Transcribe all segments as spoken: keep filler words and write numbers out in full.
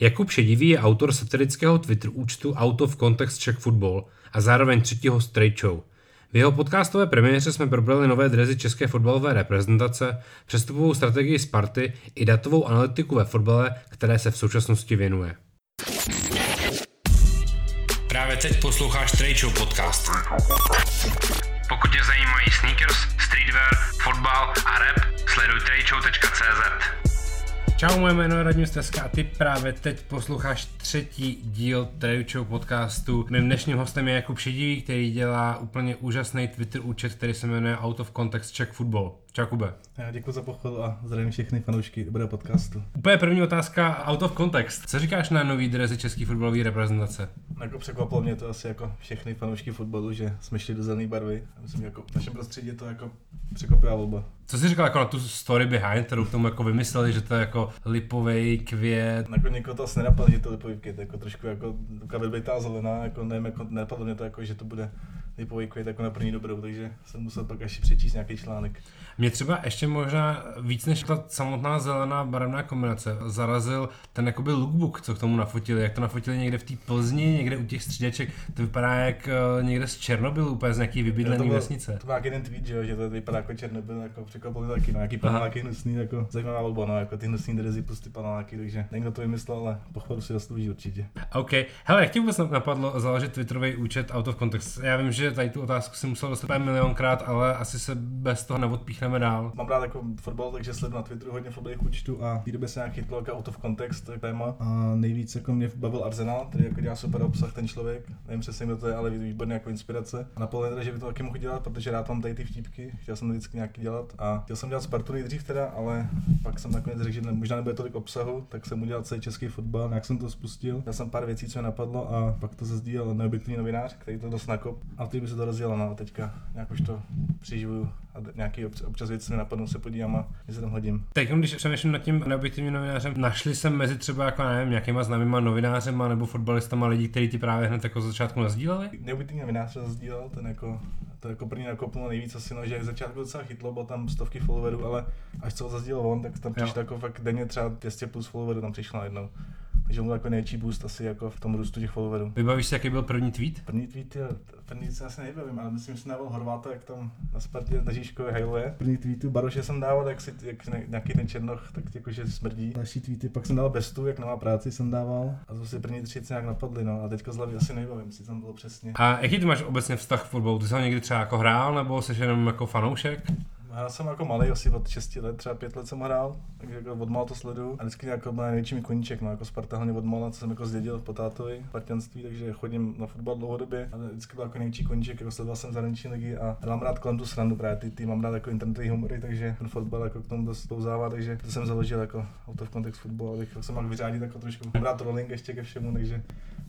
Jakub Šedivý je autor satirického Twitter účtu Out of Context Czech Football a zároveň třetího Straight Show. V jeho podcastové premiéře jsme probrali nové dresy české fotbalové reprezentace, přestupovou strategii Sparty i datovou analytiku ve fotbale, které se v současnosti věnuje. Právě teď posloucháš Straight Show podcast. Pokud tě zajímají sneakers, streetwear, fotbal a rap, sleduj trade show tečka cé zet. Čau, moje jméno je Radim Steska a ty právě teď posloucháš třetí díl Straight Show podcastu. Mým dnešním hostem je Jakub Šedivý, který dělá úplně úžasný Twitter účet, který se jmenuje Out of Context Czech Football. Čau, Kube. Děkuji za pochvalu a zdravím všechny fanoušky dobrého podcastu. Úplně první otázka Out of Context. Co říkáš na nový dresy české fotbalové reprezentace? Jako překvapilo mě to asi jako všechny fanoušky fotbalu, že jsme šli do zelené barvy. Myslím, že jako v našem prostředí to jako překvapila volba. Co jsi říkal jako na tu story behind, kterou k tomu jako vymysleli, že to je jako lipovej květ? Jako někoho to asi nenapadl, že to lipovej květ, jako trošku jako kavetbejtá zelená, jako nevím, jako nenapadlo mě to jako, že to bude lipovej květ jako na první dobrou, takže jsem musel pak ještě přečíst nějaký článek. Mě třeba ještě možná víc než ta samotná zelená barevná kombinace zarazil ten jakoby lookbook, co k tomu nafotili, jak to nafotili někde v té Plzni, někde u těch střídaček, to vypadá jak někde z Černobylu, úplně z nějaký vybydlený vesnice. To má nějaký ten tweet, že, že to vypadá jako Černobyl, jako překvapilo taky, no, nějaký paneláky hnusný, jako zajímavá volba, no, jako ty hnusný drezy, pusty paneláky, takže někdo to vymyslel, ale pochvalu si zaslouží určitě. OK, hele, jak ti vůbec napadlo založit twitterový účet Out of Context? Já vím, že tady tu otázku si musel dostat milionkrát, ale asi se bez toho neodpíchneme. Dál. Mám rád jako fotbal, takže sleduju na Twitteru hodně fotbalových účtů a v té době se nějak chytlo jako Out of Context téma. A nejvíc jako mě bavil Arsenal, který jako dělá super obsah ten člověk. Nevím přesně, kdo to je, ale výborně jako inspirace. A napadlo mě, že by to taky mohl dělat, protože rád mám tady ty vtípky, chtěl jsem to vždycky nějaký dělat a chtěl jsem dělat Spartu nejdřív teda, ale pak jsem nakonec řekl, že ne, možná nebude tolik obsahu, tak jsem udělal celý český fotbal, nějak jsem to spustil. Já jsem pár věcí, co mě napadlo a pak to se sdílel neobjektivní novinář, který to dost nakop. A teď by se to rozdělalo, no, teďka nějak už to přiživuju a nějaký obč- občas věci mi napadnou, se podívám a se tam hodím. Teď, když přemýšlím nad tím neobjektivním novinářem, našli jsem mezi třeba jako, nevím, nějakýma známýma novinářema nebo fotbalistama lidí, kteří ti právě hned jako začátku nazdíleli? Neobjektivní novinář nazdílel, ten jako, to jako první nakopnul nejvíc asi, no, že v začátku docela chytlo, bylo tam stovky followerů, ale až co ho zazdílel on, tak tam přišlo jako fakt denně třeba dvě stě plus followerů tam přišlo najednou. Takže mu takový největší boost asi jako v tom růstu těch followerů. Vybavíš si, jaký byl první tweet? První tweet, jo, první tweet se asi nevybavím, ale myslím, že jsem dával Horváta, jak tam na Spartě na Žižkově hejluje. První tweetu Baroše jsem dával, jak, si, jak nějaký ten Černoch, tak jakože smrdí. Další tweety, pak jsem dal Bestu, jak nová práci jsem dával. A zase první tři se nějak napadly, no, a teďka z hlavy asi nevybavím, si tam bylo přesně. A jaký ty máš obecně vztah k fotbalu? Ty jsi ho někdy třeba jako hrál, nebo jsi jenom jako fanoušek? Hrál jsem jako malý, asi od šesti let, třeba pět let jsem hrál, takže jako odmala to sleduju. A vždycky jako byl největší koníček, no, jako Sparta hlavně odmala, co jsem jako zdědil po tátovi, spartanství, takže chodím na fotbal dlouhodobě. A vždycky byl jako největší koníček, jako sledoval jsem zahraniční ligy a mám rád kolem tu srandu, právě ty, ty mám rád jako internetový humory, takže ten fotbal jako k tomu dost pouzává, takže to jsem založil jako Out of Context Football, abych jsem mohl vyřádit jako trošku. Mám rád rolling ještě ke všemu, takže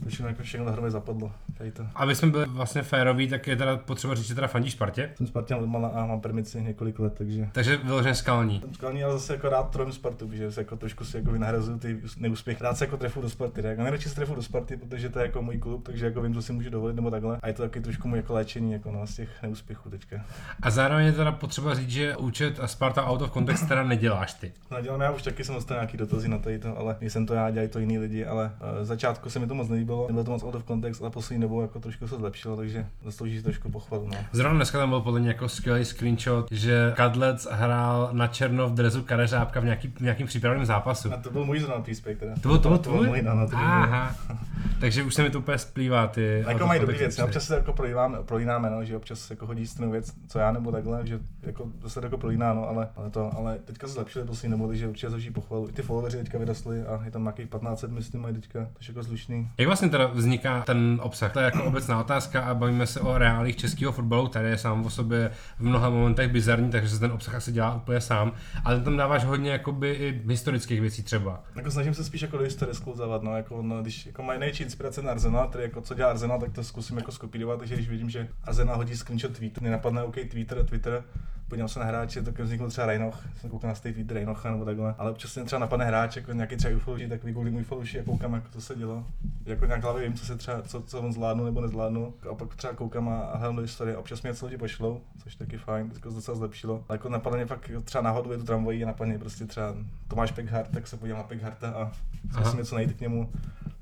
to všechno jako všechno dohromady zapadlo. Tady to. Aby jsme byli vlastně féroví, tak je teda potřeba říct, že teda fandíš Spartě? Jsem Spartan odmala a mám permici několik let, takže... Takže vyloženě skalní. Jsem skalní, ale zase jako rád trojím Spartu, protože se jako trošku si jako vynahrazuju ty neúspěchy. Rád se jako trefu do Sparty, tak? Nejradši se trefu do Sparty, protože to je jako můj klub, takže jako vím, co si můžu dovolit nebo takhle. A je to taky trošku můj jako léčení jako no, z těch neúspěchů teďka. A zároveň je teda potřeba říct, že účet a Sparta Out of Context teda neděláš ty. No, dělám, já už taky jsem dostal nějaký dotazy na tady to, ale nejsem to já, dělají to jiní lidi, ale uh, začátku se mi to moc nelíbilo, nebylo to moc Out of Context, ale poslední dobou jako trošku se zlepšilo, takže zaslouží trošku pochvalu. No. Zrovna dneska tam byl podle mě jako skvělý screenshot, že Kadlec hrál na černo v dresu Kadeřábka v, nějaký, v nějakým přípravném zápasu. A to byl můj zrovna příspěch teda. To byl to, to, to byl můj? Ano, to aha. Byl můj. Takže už se mi to úplně splývá ty... A jako mají dobrý věci, no, občas se jako prolínáme, prolínáme no, že občas jako hodí stejnou věc, co já nebo takhle, že jako se jako prolíná, no, ale, ale, to, ale teďka se zlepšili poslední nebo, takže určitě zlepší pochvalu. I ty followeři teďka vyrostly a je tam nějakých patnáct set, myslím, mají teďka, to je jako slušný. Jak vlastně teda vzniká ten obsah? To je jako obecná otázka a bavíme se o reálích českého fotbalu, který je sám o sobě v mnoha momentech bizarní, takže se ten obsah asi dělá úplně sám, ale tam dáváš hodně jakoby i historických věcí třeba. Jako snažím se spíš jako do historie sklouzávat, no, jako no, když jako mají největší inspirace na Arsenal, tedy jako co dělá Arsenal, tak to zkusím jako skopírovat, takže když vidím, že Arsenal hodí screenshot tweet, nenapadne OK Twitter, Twitter, podíval se na hráče, tak vznikl třeba Rajnoch, jsem koukal na Steve Eat Rajnocha nebo takhle, ale občas mě třeba napadne hráč, jako nějaký třeba ufoluší, tak kvůli můj faluši a koukám, jako to se dělo. Jako nějak hlavě vím, co se třeba, co, co on zvládnul nebo nezvládnul, a pak třeba koukám a hledám do historie, občas mě něco lidi pošlou, což taky fajn, to se docela zlepšilo. Ale jako napadne mě pak třeba náhodou je to tramvají a napadne prostě třeba Tomáš Pekhart, tak se podívám na Pekharta a zkusím něco najít k němu.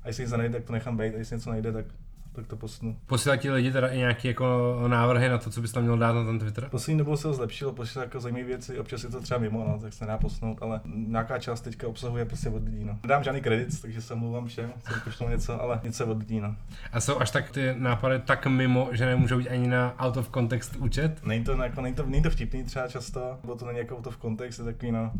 A jestli nic najde, tak to nechám být, a jestli něco najde, tak tak to posnu. Posílají ti lidi teda i nějaké jako návrhy na to, co bys tam měl dát na ten Twitter? Poslední dobou se ho zlepšilo, posílají jako zajímavé věci, občas je to třeba mimo, no, tak se nedá posnout, ale nějaká část teďka obsahuje prostě od lidí. No. Nedám žádný kredit, takže se mluvám všem, co pošlou něco, ale něco od lidí. No. A jsou až tak ty nápady tak mimo, že nemůžou být ani na out of context účet? Není to, jako, není to, není to vtipný třeba často, nebo to není jako out of context, je takový no.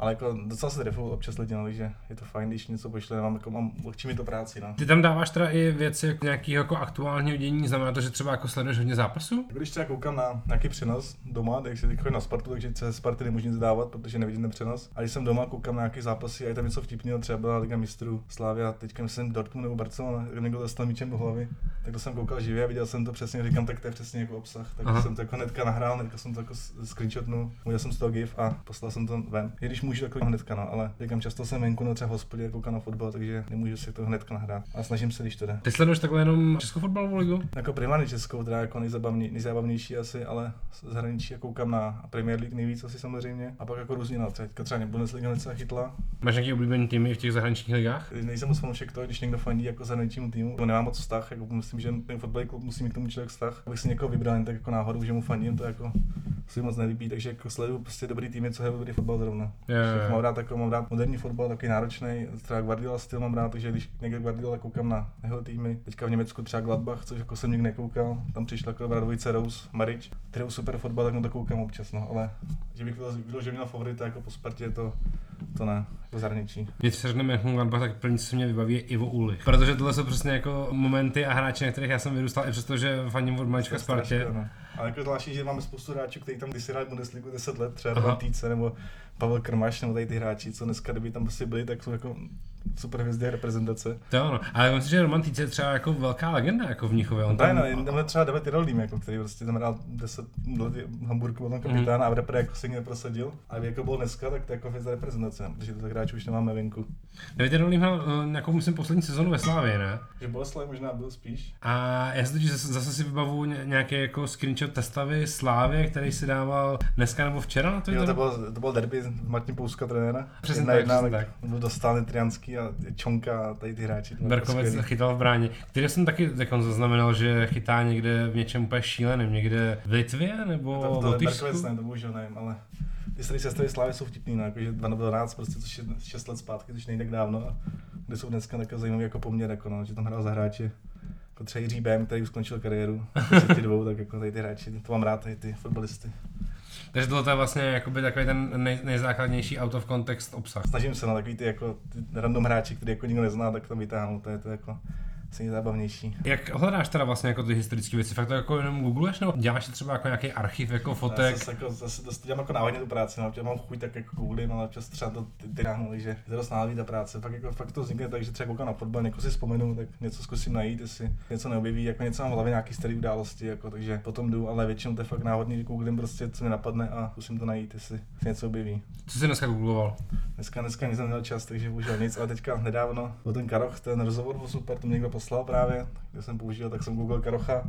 Ale jako docela se trefuju občas lidi, no, že je to fajn, když něco pošle, mám jako mám lehčí mi to práci, no. Ty tam dáváš teda i věci nějakého jako aktuálního dění, znamená to, že třeba jako sleduješ hodně zápasů? Když třeba koukám na nějaký přenos doma, tak si chodím na Spartu, takže se Sparty nemůžu nic dávat, protože nevidím ten přenos. A když jsem doma, koukám na nějaký zápasy a je tam něco vtipného, třeba byla Liga mistrů, Slavia, teďka myslím Dortmund nebo Barcelona, někdo dostal míčem do hlavy. Tak to jsem koukal živě a viděl jsem to přesně, říkám, tak to je přesně jako obsah, tak aha, jsem to jako hnedka nahrál, hnedka jsem to jako screenshotnul, udělal jsem z toho gif a poslal jsem to ven. I když můžu takový hnedka, no, ale říkám, často jsem venku, no, třeba v hospodě, koukám na fotbal, takže nemůžu si to hnedka nahrát. A snažím se, když to jde. Ty sleduješ takhle jenom českou fotbalovou ligu? Jako primárně českou, teda jako nejzabavnější, nejzabavnější asi, ale zahraničí koukám na Premier League nejvíc asi samozřejmě. A pak jako různě na třeba, třeba Bundesliga něco chytla. Máš nějaký oblíbený týmy v těch zahraničních ligách? Nejsem moc fanoušek toho, když někdo fandí jako zahraničnímu týmu, to nemám moc vztah, jako myslím, že ten fotbalklub musí mít k tomu člověk vztah, abych si někoho vybral, tak jako náhodou, že mu fandím, to jako si moc nelíbí, takže jako sleduju prostě dobrý týmy, co hraje dobrý fotbal zrovna. Yeah. Mám rád jako, mám rád moderní fotbal, taky náročný, třeba Guardiola styl mám rád, takže když někde Guardiola koukám na jeho týmy, teďka v Německu třeba Gladbach, což jako jsem nikdy nekoukal, tam přišla jako dobrá dvojice Rose, Marić, který je super fotbal, tak mu to koukám občas, no, ale že bych vyložil na favorita jako po Spartě, to to ne, to zahraničí. Když se řekneme Mönchengladbach, tak první, co se mě vybaví, je Ivo Ulich. Protože tohle jsou přesně jako momenty a hráči, na kterých já jsem vyrůstal, i přesto, že fandím od malička Spartě. Ale jako zvláštní, že máme spoustu hráčů, kteří tam kdysi hráli Bundesligu deset let, třeba Romantice nebo Pavel Krmaš, nebo tady ty hráči, co dneska, kdyby tam prostě byli, tak jsou jako super hvězdy reprezentace. To ano, ale myslím, že Romantice je třeba jako velká legenda jako v Mnichově. On tam je no, třeba David Jarolím, jako, který prostě tam hrál deset let v Hamburku, byl tam kapitán mm. a v repre jako se nikdy neprosadil. A jako byl dneska, tak to je jako hvězda reprezentace, protože to tak hráčů už nemáme venku. David Jarolím hrál nějakou, myslím, poslední sezonu ve Slávii, ne? Že Boleslav možná byl spíš. A já se totiž zase, zase si vybavu nějaký jako screenshot Testavy Slávie, který si dával dneska nebo včera na to. Jo, to bylo, to bylo derby Martin Pouzka trenéra. Přesně tak, přesně tak. Byl dostávaný Trianský a Čonka a tady ty hráči. Brkovec chytal v bráně, který jsem taky zaznamenal, že chytá někde v něčem úplně šíleném, někde v Litvě nebo v Lotyšsku. Brkovec ne, to bohužel nevím, ale ty starý sestavy Slávy jsou vtipný, no, jakože dvanáct prostě, což je šest let zpátky, což není tak dávno, a kde jsou dneska tak zajímavý jako poměr, jako, no, že tam hrál za hráče jako třeba Jiří Bém, který už skončil kariéru, ty dvou, tak jako tady ty hráči, to mám rád, tady ty fotbalisty. Takže tohle je vlastně jakoby takový ten nej, nejzákladnější out of context obsah. Snažím se na takový ty jako ty random hráči, který jako nikdo nezná, tak to vytáhnu, to je to jako asi nejzábavnější. Jak hledáš teda vlastně jako ty historické věci? Fakt to jako jenom googluješ, nebo děláš třeba jako nějaký archiv jako fotek? Zase jako, zase dost, dělám jako náhodně tu práci, no, mám chuť tak jako googlím, ale občas třeba to vytáhnu, že je to dost náhodný ta práce. Fakt jako fakt to vznikne tak, že třeba koukám na fotbal, někoho si vzpomenu, tak něco zkusím najít, jestli něco neobjeví, jako něco mám v hlavě, nějaký starý události, jako, takže potom jdu, ale většinou to je fakt náhodně, že googlím prostě, co mi napadne a zkusím to najít, jestli něco objeví. Co jsi dneska googloval? Dneska dneska nic neměl čas, takže bohužel nic, ale teďka nedávno byl ten Karoch, ten rozhovor byl super, to mě někdo poslal právě, když jsem použil, tak jsem googlil Karocha.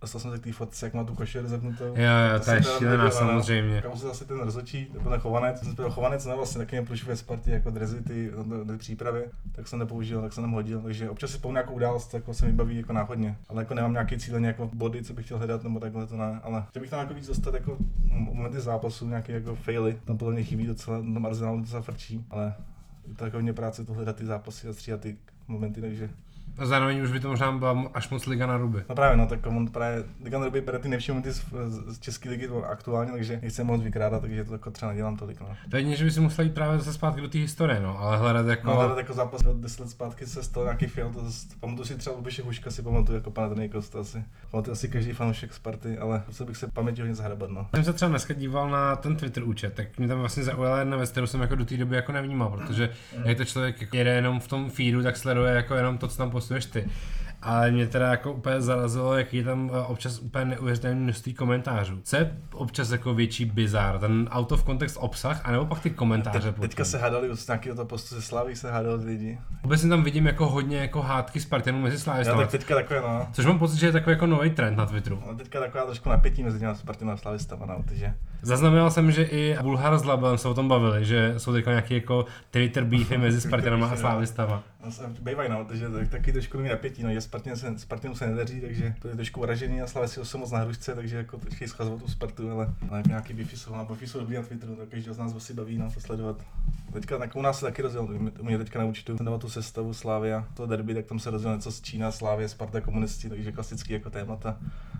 Dostal jsem se k té fotce, jak má tu košili zapnutou. Jo, jo, ta je šílená samozřejmě. Kam se zase ten rozhodčí, to byl Chovanec, jsem byl Chovanec, no vlastně taky mě plušuje Spartě, jako drezy ty přípravy, tak jsem nepoužil, tak jsem tam hodil, takže občas si pomůžu nějakou událost, jako se mi baví jako náhodně, ale jako nemám nějaký cíleně jako body, co bych chtěl hledat, nebo takhle to ne, ale chtěl bych tam jako víc dostat jako momenty zápasů, nějaké jako faily, tam podle mě chybí docela, tam Arsenal docela frčí, ale takovně práce to hledat ty zápasy a stříhat ty momenty, takže. A zároveň už by to možná byla až moc liga na ruby. No právě, no tak on právě liga na ruby bere ty nejvším momenty z, z české ligy aktuálně, takže nechcem moc vykrádat, takže to jako třeba nedělám tolik, no. To je jediné, že by si musel jít právě zase zpátky do té historie, no, ale hledat jako... No hledat jako zápas deset let zpátky se stalo nějaký film, to zase, pamatuju si třeba Lubiše Huška, si pamatuju jako pana Drnejkost asi. Pamatuju asi každý fanoušek Sparty, ale musel bych se paměti hodně zahrabat, no. Jsem se třeba dneska díval na ten Twitter účet, tak mě tam vlastně zaujala jedna věc, kterou jsem jako do té doby jako nevnímal, protože jak to člověk jede jenom v tom feedu, tak sleduje jako jenom to, co tam postuješ ty. Ale mě teda jako úplně zarazilo, jak je tam občas úplně neuvěřitelné množství komentářů. Co je občas jako větší bizár? Ten out of context obsah, anebo pak ty komentáře? Teď, teďka se hádali z nějakého toho postu ze Slaví, se hádali lidi. Obecně tam vidím jako hodně jako hádky Spartanů mezi Slávisty. Teďka takové, no. Což mám pocit, že je takový jako nový trend na Twitteru. No, teďka taková trošku napětí mezi Spartanů a Slávistama, no, takže... Zaznamenal jsem, že i Bulharz Laban se o tom bavili, že jsou teďka nějaký jako Twitter beefy mezi Spartanama a Slávistama. Bývají, no, takže taky trošku mě napětí, no, Spartinu se nedaří, takže to je trošku uražený a Slávisty jsou moc na hrušce, takže jako trošku schazovat tu Spartu, ale, ale nějaký beefy jsou, no, beefy jsou dobrý na Twitteru, tak každý z nás asi baví nás to sledovat. Teďka tak u nás se taky rozděl, mě teďka na účtu tu sestavu Slávia, to derby, tak tam se rozděl něco z Čína, Slávie, Sparta, komunisti, takže klasický jako témata.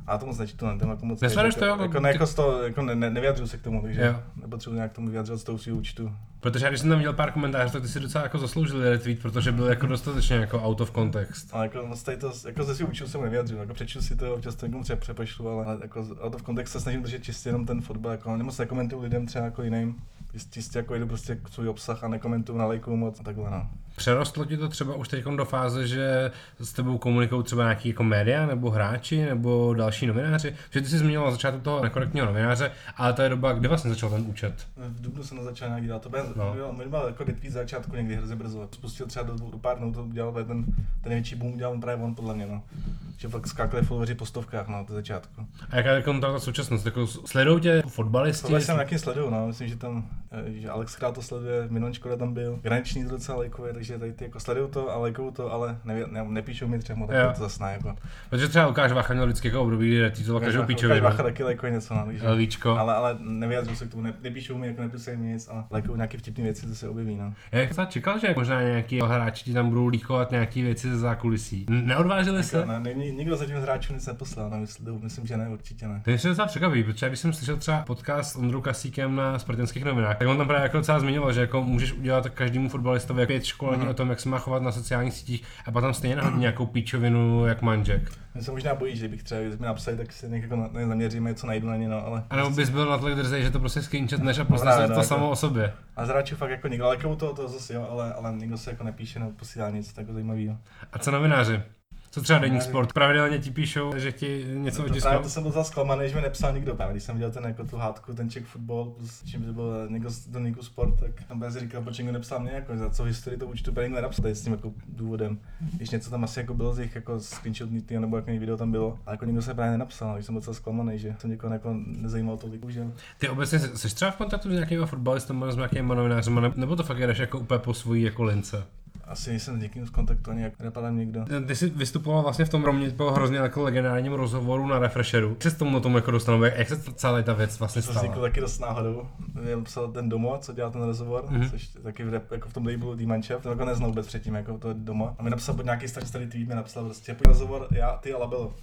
A to moc nečtu, ne, téma moc nečtu, jako, jako, jako, jako, to, jako ne, ne, nevyjadřuju se k tomu, takže jo. Nepotřebuji nějak tomu vyjadřovat z toho svýho účtu. Protože když jsem tam viděl pár komentářů, tak ty si docela jako zasloužil retweet, protože byl jako dostatečně jako out of context. Ale jako, to, jako ze svýho účtu jsem nevyjadřil, jako přečtu si to, občas to někomu třeba přepašlu, ale, ale jako out of context se snažím držet čistě jenom ten fotbal, jako nemoc nekomentuju lidem třeba jako jiným. Čistě jako jdu prostě svůj obsah a nekomentuju na lajku moc a takhle, no. Přerostlo ti to třeba už teď do fáze, že s tebou komunikují třeba nějaký jako média, nebo hráči, nebo další novináři? Protože ty jsi zmínil na začátku toho nekorektního novináře, ale to je doba, kdy vlastně začal ten účet? V dubnu jsem to začal nějak dělat, to byl no. Jako getví začátku někdy hrozně brzo. Spustil třeba do, do pár dnů, to udělal ten, ten největší boom, udělal on právě on podle mě, no. Že fakt skákali followeři po stovkách, no, to začátku. A jaká je ta současnost? Sledujou tě fotbalisti? Tohle jsem taky sleduju, no, myslím, že tam že Alex Král to sleduje, Milan Škoda tam byl, Graniční docela lajkuje, takže tady ty jako sleduju to a lajkuju to, ale nevě, ne, nepíšou mi třeba, tak jo. To zase ne, jako. Protože třeba Lukáš Vácha měl vždycky jako období, kde ty to Lukáš opíčovi. Lukáš Vácha taky lajkuje něco, no, takže, ale, ale nevyjadřuju se k tomu, ne, nepíšou mi, jako nepíšou mi nic, ale lajkuju nějaké vtipné věci, co se objeví, no. Já jsem čekal, že možná nějaký hráči ti tam budou líkovat nějaké věci ze zákulisí. Neodvážili se? Nikdo zatím z hráčů nic neposlal, nemysl, myslím, že ne, určitě ne. To je docela překvapivý, protože když jsem slyšel třeba podcast s Ondrou Kasíkem na Spartanských novinách, tak on tam právě jako docela zmínil, že jako můžeš udělat každému fotbalistovi pět školení mm-hmm. o tom, jak se má chovat na sociálních sítích a pak tam stejně nahodí nějakou píčovinu jak manžek. Já se možná bojíš, že bych třeba, když mi napsali, tak se někdo jako zaměříme, co najdu na ně, no, ale... A nebo bys byl na Telekdrze, že to prostě screenshotneš a prostě no, to jako... samo o sobě. A z hráčů fakt jako nikdo, ale jako to, to zase jo, ale, ale nikdo se jako nepíše nebo posílá nic takového zajímavého. A co novináři? Co třeba Deník Sport? Pravidelně ti píšou, že ti něco otisknou? To, to jsem byl zase zklamaný, že mi nepsal nikdo. Právě když jsem viděl ten, jako, tu hádku, ten Czech Football, s čím to byl někdo z Deníku Sport, tak tam byl si říkal, proč někdo nepsal mě, jako, za co historii to určitě úplně nikdo napsal, tady s tím jako důvodem. Když něco tam asi jako bylo z jich jako screenshotnutý, nebo jaký video tam bylo, ale jako nikdo se právě nenapsal, takže jsem byl docela zklamaný, že to někoho jako nezajímalo tolik už. Ty obecně jsi třeba v kontaktu s nějakými fotbalisty, s nějakými novináři, nebo to fakt jdeš jako úplně po svojí jako lince? Asi nejsem s někým z kontaktu, ani jak nepadám nikdo. Ty jsi vystupoval vlastně v tom pro mě po hrozně jako legendárním rozhovoru na Refresheru. Přes tomu tomu jako dostanu, jak se celá ta věc vlastně stala? To vzniklo taky dost náhodou. Měl psal ten Doma, co dělal ten rozhovor, mm-hmm. což taky v, jako v tom labelu D-Mančev, to jako neznal vůbec předtím, jako to Doma. A mi napsal pod nějaký strašně starý tweet, mi napsal prostě pojď rozhovor, já, ty a Labelo.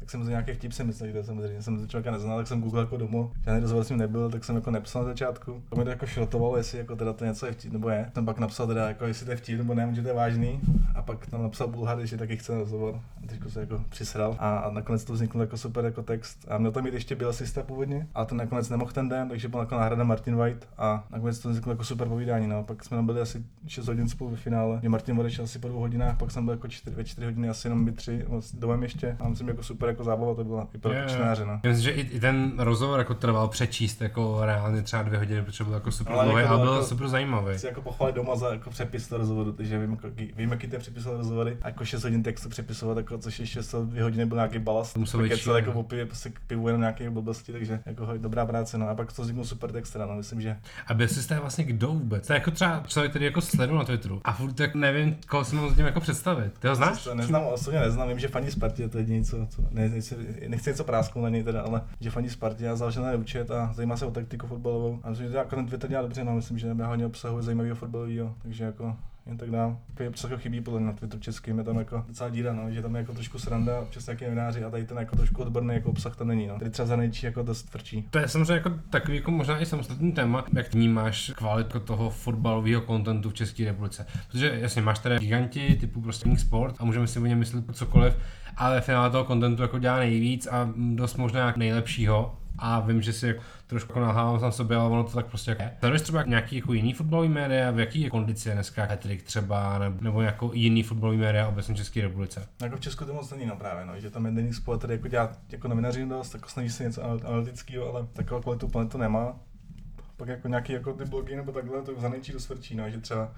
Tak jsem za nějaký vtip si myslel, že samozřejmě jsem ten člověka neznal, tak jsem googlil jako Domů. Žádný rozhovor s ním nebyl, tak jsem jako nepsal na začátku. To mi to jako šrotovalo, jestli jako teda to něco je vtip nebo je. Jsem pak napsal teda jako jestli to je vtip nebo ne, že to je vážný. A pak tam napsal Bulhar, že taky chce rozhovor. A teďko se jako přisral. A, a nakonec to vznikl jako super jako text. A měl tam mít ještě byl Sistem původně, ale ten nakonec nemohl ten den, takže byl jako náhrada Martin White a nakonec to vzniklo jako super povídání. No, pak jsme tam byli asi šest hodin spolu ve finále. Že Martin odešel asi po dvou hodinách, pak jsem byl jako čtyři, ve čtyři hodiny asi jenom by tři, domem ještě. A myslím jako super jako zábava to byla i pro čtenáře, no. Já myslím, že i ten rozhovor jako trval přečíst jako reálně třeba dvě hodiny, protože byl jako super dlouhý a byl jako, super zajímavý. Chci jako pochválit Doma za jako přepis toho rozhovoru, takže vím, jako, vím jaký ten přepisal rozhovory, a jako šest hodin textu přepisovat, jako, což ještě šest dvě hodiny byl nějaký balast, kecel jako po pivě, prostě k pivu jenom nějaké blbosti, takže jako dobrá práce, no a pak to vznikl super text, no, myslím, že. A byl jsi tady vlastně kdo vůbec? To jako třeba člověk, který jako sledoval na Twitteru a furt tak nevím, koho si mám s tím jako představit. Ty ho znáš? Neznám, osobně neznám, vím, že fandí Spartě, to je jediný, co, co Ne, nechci, nechci něco prásknout na něj teda, ale že faní Spartě a založil na účet a zajímá se o taktiku fotbalovou. A myslím, že to jako ten Twitter dělá dobře, no, myslím, že hodně obsahuje zajímavého fotbalového, takže jako jen tak dám. Takový obsah chybí podle mě na Twitteru českým, je tam jako docela díra, no, že tam je jako trošku sranda, občas nějaký novináři a tady ten jako trošku odborný jako obsah tam není, no. Tady třeba zahraničí jako dost tvrdší. To je samozřejmě jako takový jako možná i samostatný téma, jak vnímáš kvalitu toho fotbalového kontentu v České republice. Protože jasně máš tady giganti typu prostě Sport a můžeme si o něm myslet cokoliv, ale v finále toho kontentu jako dělá nejvíc a dost možná nejlepšího. a vím, že si trošku nalhávám sám sebe, ale ono to tak prostě jako je. Sleduješ třeba nějaký jako jiný fotbalový média, v jaký je kondici dneska hat-trick třeba, nebo nějakou jiný fotbalový média obecně České republice? Jako v Česku to moc není, no právě, no, že tam je Deník Sport, který jako dělá jako novináři dost, jako snaží se něco analytického, ale takovou kvalitu plně to nemá. Pak jako nějaký jako ty blogy nebo takhle to zanečí do svrčí, no, že třeba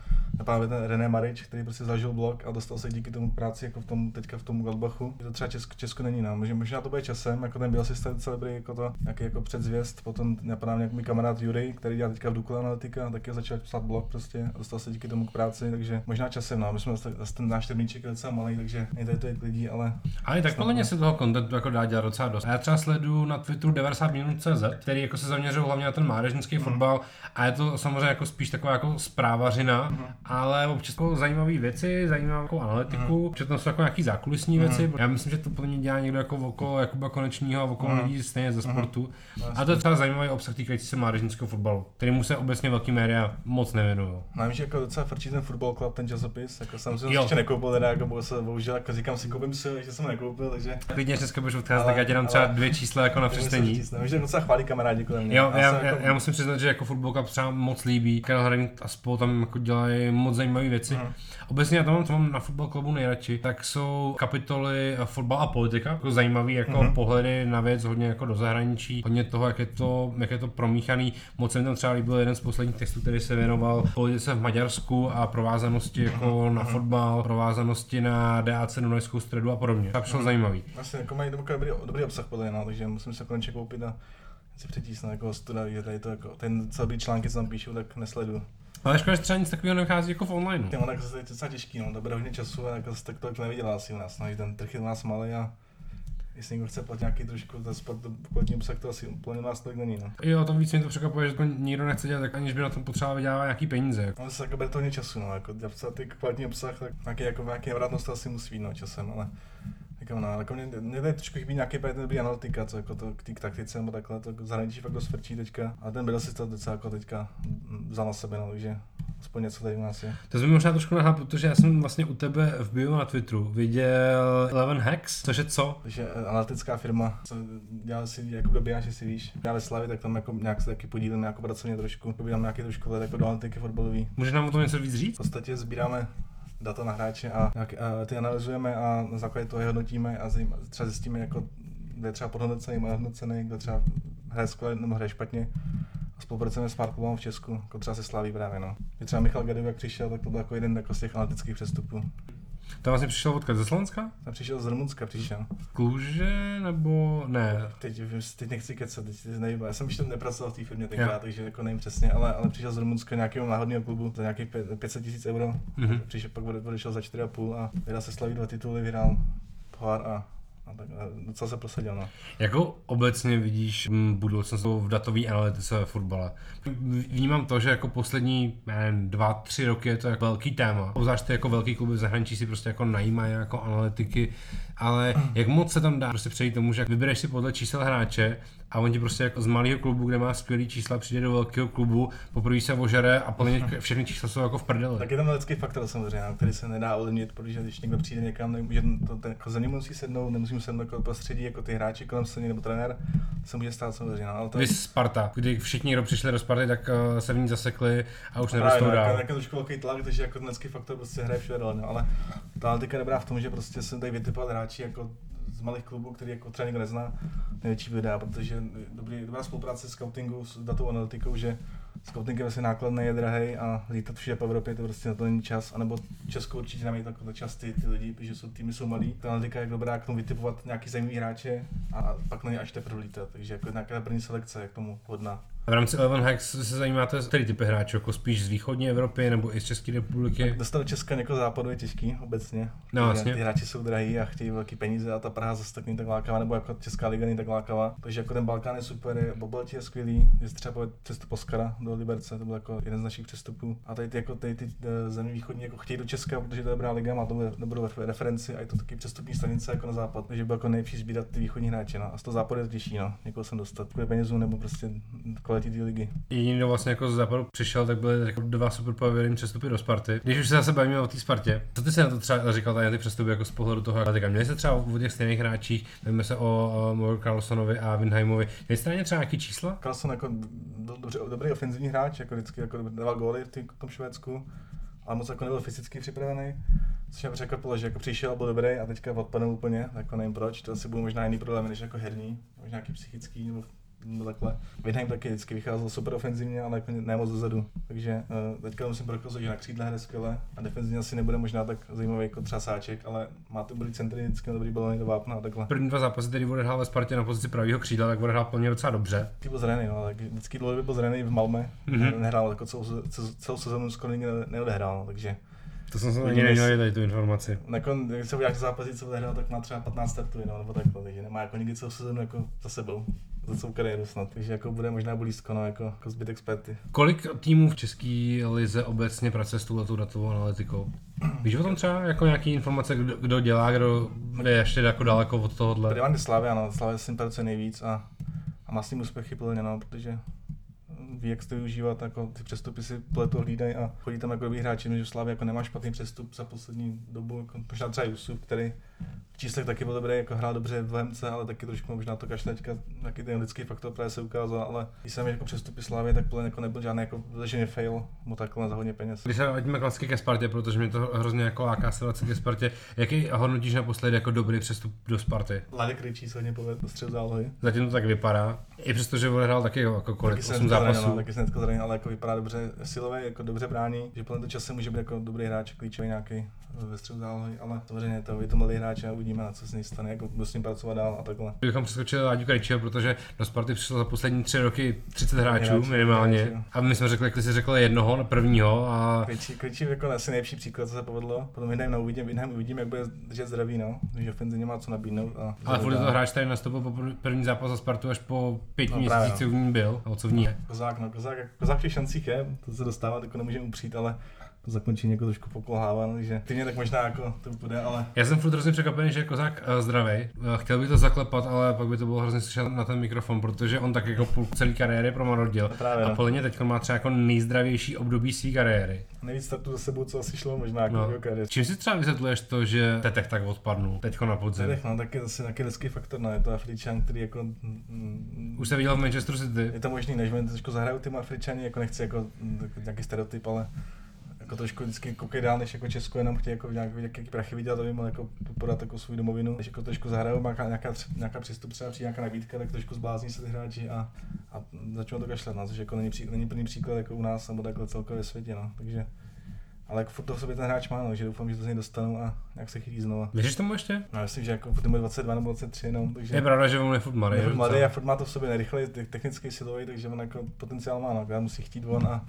právě ten René Marić, který prostě zažil blog a dostal se díky tomu práci jako v tom teďka v tom Gladbachu. To třeba Česko, Česko není, no, že možná to bude časem, jako ten byl asistent Celebry, jako to nějaký jako předzvěst, potom napadá mě jako můj kamarád Jurij, který dělá teďka v Dukle analytika, taky začal psát blog prostě a dostal se díky tomu k práci, takže možná časem, no, my jsme zase ten náš termínček docela malý, takže nejde to jít lidí, ale... Ale tak podle mě se toho kontentu jako dá dělat docela dost. A já třeba sleduju na Twitteru devadesát minut tečka cz, který jako se zaměřil hlavně na ten mládežnický fotbal a je to samozřejmě jako spíš taková jako zprávařina, mm-hmm. ale občas jako zajímavé věci, zajímavou analytiku, mm-hmm. tam jsou jako nějaký zákulisní mm-hmm. věci. Já myslím, že to podle mě dělá někdo jako okolo Jakuba Konečního a okolo mm-hmm. lidí stejně ze sportu. Mm-hmm. A to je třeba zajímavý obsah týkající se mládežnického fotbalu, kterému se obecně velký média moc nevěnují. Mám, že jako docela frčí ten Fotbalklub, ten časopis, jako jsem si ho ještě nekoupil, teda jako bohužel, jako říkám si, koupím si, ještě jsem nekoupil, takže... Klidně dneska budeš odcházet, tak já dělám třeba dvě čísla jako na přečtení. Můžu docela chválit kamarádi kolem mě. Jo, já, já, já musím že jako Fotbalklub třeba moc líbí. Karel Hrabě a spolu tam jako dělají moc zajímavé věci. Mm. Obecně já tam mám, co mám na Fotbalklubu nejradši, tak jsou kapitoly fotbal a politika. Jako zajímavé jako mm-hmm. pohledy na věc, hodně jako do zahraničí, hodně toho, jak je to, jak je to promíchaný. Moc se mi tam třeba líbil jeden z posledních textů, který se věnoval politice v Maďarsku a provázanosti jako mm-hmm. na fotbal, provázanosti na D A C Dunajskou středu a podobně. To přišlo mm-hmm. zajímavý. Vlastně jako mají dobrý, dobrý obsah podle mě, takže musím se konečně koupit a si přetísnu jako studa, že tady to jako, ten celý články, co tam píšu, tak nesleduju. Ale škoda, že třeba nic takového nevychází jako v online. Ty, ono je docela těžký, no, to bude hodně času a jako, tak to nevydělá asi u nás, no, že ten trh je u nás malý a jestli někdo chce platit nějaký trošku ten sport, kvalitní obsah, to asi úplně u nás tolik není, no. Jo, tam víc mě to překvapuje, že to nikdo nechce dělat tak, aniž by na tom potřeba vydělávat nějaký peníze. Jako. No, se jako bude to hodně času, no, jako dělat ty kvalitní obsah, tak nějaký, jako, nějaký vrátnost asi musí být, no, časem, ale... Jako, no, jako mě, mě tady trošku chybí nějaký právě ten dobrý analytika, co jako to, k tý taktice nebo takhle, to zahraničí fakt dost frčí teďka. A ten byl si to docela jako teďka vzal na sebe, no, takže aspoň něco tady u nás je. To jsi mi možná trošku nahal, protože já jsem vlastně u tebe v bio na Twitteru viděl Eleven Hacks, což je co? Což je analytická firma, co dělal si jako dobíjáš, jestli víš. Já ve Slavě, tak tam jako nějak se taky podílím jako pracovně trošku, probírám nějaký trošku jako do analytiky fotbalový. Můžeš nám o tom něco víc říct? V podstatě sbíráme data na hráče a, nějak, a ty analyzujeme a na základě toho je hodnotíme a zjim, třeba zjistíme, jako, kde je třeba podhodnocený, malhodnocený, kde třeba hraje skvěle nebo hraje špatně. A spolupracujeme s Markovou v Česku, jako třeba se slaví právě. No. Když třeba Michal Gadevěk přišel, tak to byl jako jeden jako z těch analytických přestupů. Tam vlastně přišel odkud? Ze Slovenska? Tam přišel z Rumunska, přišel. Kluže nebo ne? Teď, teď nechci kecat, teď nevím, já jsem ještě nepracoval v té firmě tenkrát, yeah. takže jako nevím přesně, ale, ale přišel z Rumunska nějakého náhodného klubu za nějakých pět set tisíc euro, mm-hmm. přišel, pak odešel za čtyři a půl a vydal se slaví dva tituly, vyhrál pohár a, a tak docela se prosadil. No. Jako obecně vidíš budoucnost v datové analytice ve fotbale? Vnímám to, že jako poslední nevím, dva, tři roky je to jako velký téma. Obzvlášť jako velký kluby v zahraničí si prostě jako najímají jako analytiky, ale jak moc se tam dá prostě přejít tomu, že vybereš si podle čísel hráče a on ti prostě jako z malého klubu, kde má skvělý čísla, přijde do velkého klubu, poprvé se ožere a plně všechny čísla jsou jako v prdeli. Tak je tam lidský faktor samozřejmě, který se nedá ovlivnit, protože když někdo přijde někam, nemůže to ten jako za ním musí sednout, nemusím sednout jako prostředí jako ty hráči kolem se nebo trenér, se může stát samozřejmě, ale to Vys Sparta, kdy všichni, kdo přišli do Sparty, tak uh, se v ní zasekli a už nerostou dál. Tak je trošku velký tlak, takže jako ten lidský faktor prostě hraje všude dole, no, ale ta analytika dobrá v tom, že prostě se tady vytipovat hráči jako z malých klubů, který jako třeba nikdo nezná, největší videa, protože dobrý, dobrá spolupráce s scoutingu, s datovou analytikou, že scouting je vlastně nákladný, je drahej a lítat všude po Evropě, to prostě na to není čas, anebo Česko určitě nemají takový čas ty, ty lidi, protože jsou, týmy jsou malý. Ta analytika je dobrá k tomu vytipovat nějaký zajímavý hráče a pak na ně až teprve lítat, takže jako nějaká první selekce je k tomu hodná. A v rámci Eleven Hacks se zajímáte který typy hráčů, jako spíš z východní Evropy nebo i z České republiky? Dostat do Česka někoho západu je těžký obecně. No, vlastně. Ty hráči jsou drahí a chtějí velký peníze a ta Praha zase tak není tak lákavá, nebo jako Česká liga není tak lákavá. Takže jako ten Balkán je super, Bobalti je skvělý, je třeba přestup Oskara do Liberce, to byl jako jeden z našich přestupů. A tady ty, jako, tady ty země východní jako chtějí do Česka, protože to je dobrá liga, má to dobrou referenci a je to taky přestupní stanice jako na západ, takže by jako nejlepší sbírat ty východní hráče, no. A z toho západu je těžší, no. Někoho sem dostat, kvůli penězům nebo prostě kvality té ligy. Jediný, kdo vlastně jako z západu přišel, tak byly jako dva superpověrné přestupy do Sparty. Když už se zase bavíme o té Spartě, co ty se na to třeba říkal tady na ty přestupy jako z pohledu toho Atletika? Měli se třeba o těch stejných hráčích, bavíme se o Carlssonovi a Weinheimovi. Měli jste na ně třeba nějaký čísla? Carlsson jako do, dobře, dobrý ofenzivní hráč, jako vždycky jako dával góly v tom Švédsku, ale moc jako nebyl fyzicky připravený. Což mě překvapilo, že jako přišel, byl dobrý a teďka odpadl úplně, jako nevím proč, to asi budou možná jiný problémy než jako herní, možná nějaký psychický nebo, nebo takhle. Weinheim taky vždycky vycházel super ofenzivně, ale jako ne moc dozadu, takže uh, teďka musím prokazovat, že na křídle hraje skvěle a defenzivně asi nebude možná tak zajímavý jako Sáček, ale má to dobrý centry, vždycky dobrý balony do vápna a takhle. První dva zápasy, který odehrál ve Spartě na pozici pravého křídla, tak odehrál plně docela dobře. Ty byl zraněný, no, tak vždycky dlouhodobě byl zraněný v Malmö, mm-hmm. nehrál jako celou, celou sezonu skoro nikdy neodehrál, takže to jsem se ani neměl tady tu informaci. Nakon, jak se uděláš zápasy, co bude hrát, tak má třeba patnáct startů, no, nebo takhle, takže nemá jako nikdy celou sezonu jako za sebou, za celou kariéru snad, takže jako bude možná blízko, no, jako, jako zbytek Sparty. Kolik týmů v české lize obecně pracuje s touhletou datovou analytikou? Víš o tom třeba jako nějaký informace, kdo, kdo dělá, kdo je ještě jako daleko od tohohle? Dělám Slavia, no, Slavia s tím pracuje nejvíc a, a má s tím úspěchy plně, no, protože ví, jak to využívat, jako ty přestupy si pletu hlídají a chodí tam jako dobrý hráči, že v Slávě jako nemá špatný přestup za poslední dobu, jako možná třeba Jusuf, který v číslech taky byl dobrý, jako hrál dobře v L M C, ale taky trošku možná to kaštaňka, taky ten lidský faktor právě se ukázal, ale když jsem jako přestupy Slávě, tak plně jako nebyl žádný jako vyloženě fail, mu takhle za hodně peněz. Když se vrátíme klasicky ke Spartě, protože mě to hrozně jako láká se vracet ke Spartě, jaký hodnotíš naposledy jako dobrý přestup do Sparty? Ladek Ryčí se hodně povedl do střed zálohy. Zatím to tak vypadá, i přestože odehrál taky jako kolik osm zápasů. No, taky jsem dneska zraněn, ale jako vypadá dobře silový, jako dobře brání, že plně to časem může být jako dobrý hráč, klíčový nějaký ve středu zálohy, ale samozřejmě to je to mladý hráč a uvidíme, na co se stane, jako budu s ním pracovat dál a takhle. Bychom přeskočili Láďu Krejčího, protože do Sparty přišlo za poslední tři roky třicet hráčů hráči, minimálně hráči, a my jsme řekli, jak jsi řekl jednoho na prvního a... Krejčí, Krejčí jako asi nejlepší příklad, co se povedlo, potom jdeme na uvidíme, uvidíme, jak bude držet zdraví, no, že ofenzivně má co nabídnout a... Ale kvůli toho hráč tady nastoupil po první zápas za Spartu až po pěti no, měsících, no. v ní byl, a co v ní je. Kozák, no, Kozák, Kozák v těch šancích je, to se dostává, tak nemůžeme upřít, ale to zakončení jako trošku pokulhává, no, že ty mě tak možná jako to bude, ale... Já jsem furt hrozně překvapený, že je Kozák uh, zdravý. Uh, chtěl bych to zaklepat, ale pak by to bylo hrozně slyšet na ten mikrofon, protože on tak jako půl celý kariéry promarodil. Právě, no. A podle mě teď má třeba jako nejzdravější období své kariéry. Nejvíc startu za sebou, co asi šlo možná jako no. kariéry. Čím si třeba vysvětluješ to, že Tetech tak odpadnul teďko na podzim? Tetech, no, tak je zase nějaký lidský faktor, no, je to Afričan, který jako... Mm, už se viděl v Manchesteru City. Je to možný, než mě trošku zahrajou ty Afričani, jako nechci jako nějaký stereotyp, ale... Jako trošku vždycky koukej dál, než jako Česko, jenom chtějí jako nějaký, nějaký prachy vidět, aby mohl jako podat jako svou domovinu. Když jako trošku zahrajou, má nějaká, nějaká přístup, třeba přijde nějaká nabídka, tak trošku zblázní se ty hráči a, a začnou to kašlet, no, což jako není, pří, není plný příklad jako u nás, nebo takhle celkově světě, no, takže... Ale jako furt to v sobě ten hráč má, no, že doufám, že to z něj dostanu a nějak se chytí znova. Věříš tomu ještě? No, myslím, že jako furt mu je dvacet dva nebo dvacet tři, no, takže... Je pravda, že on je furt mladý. Je furt mladý a furt má to v sobě nejrychleji, technicky silový, takže on jako potenciál má, no, já musí chtít von a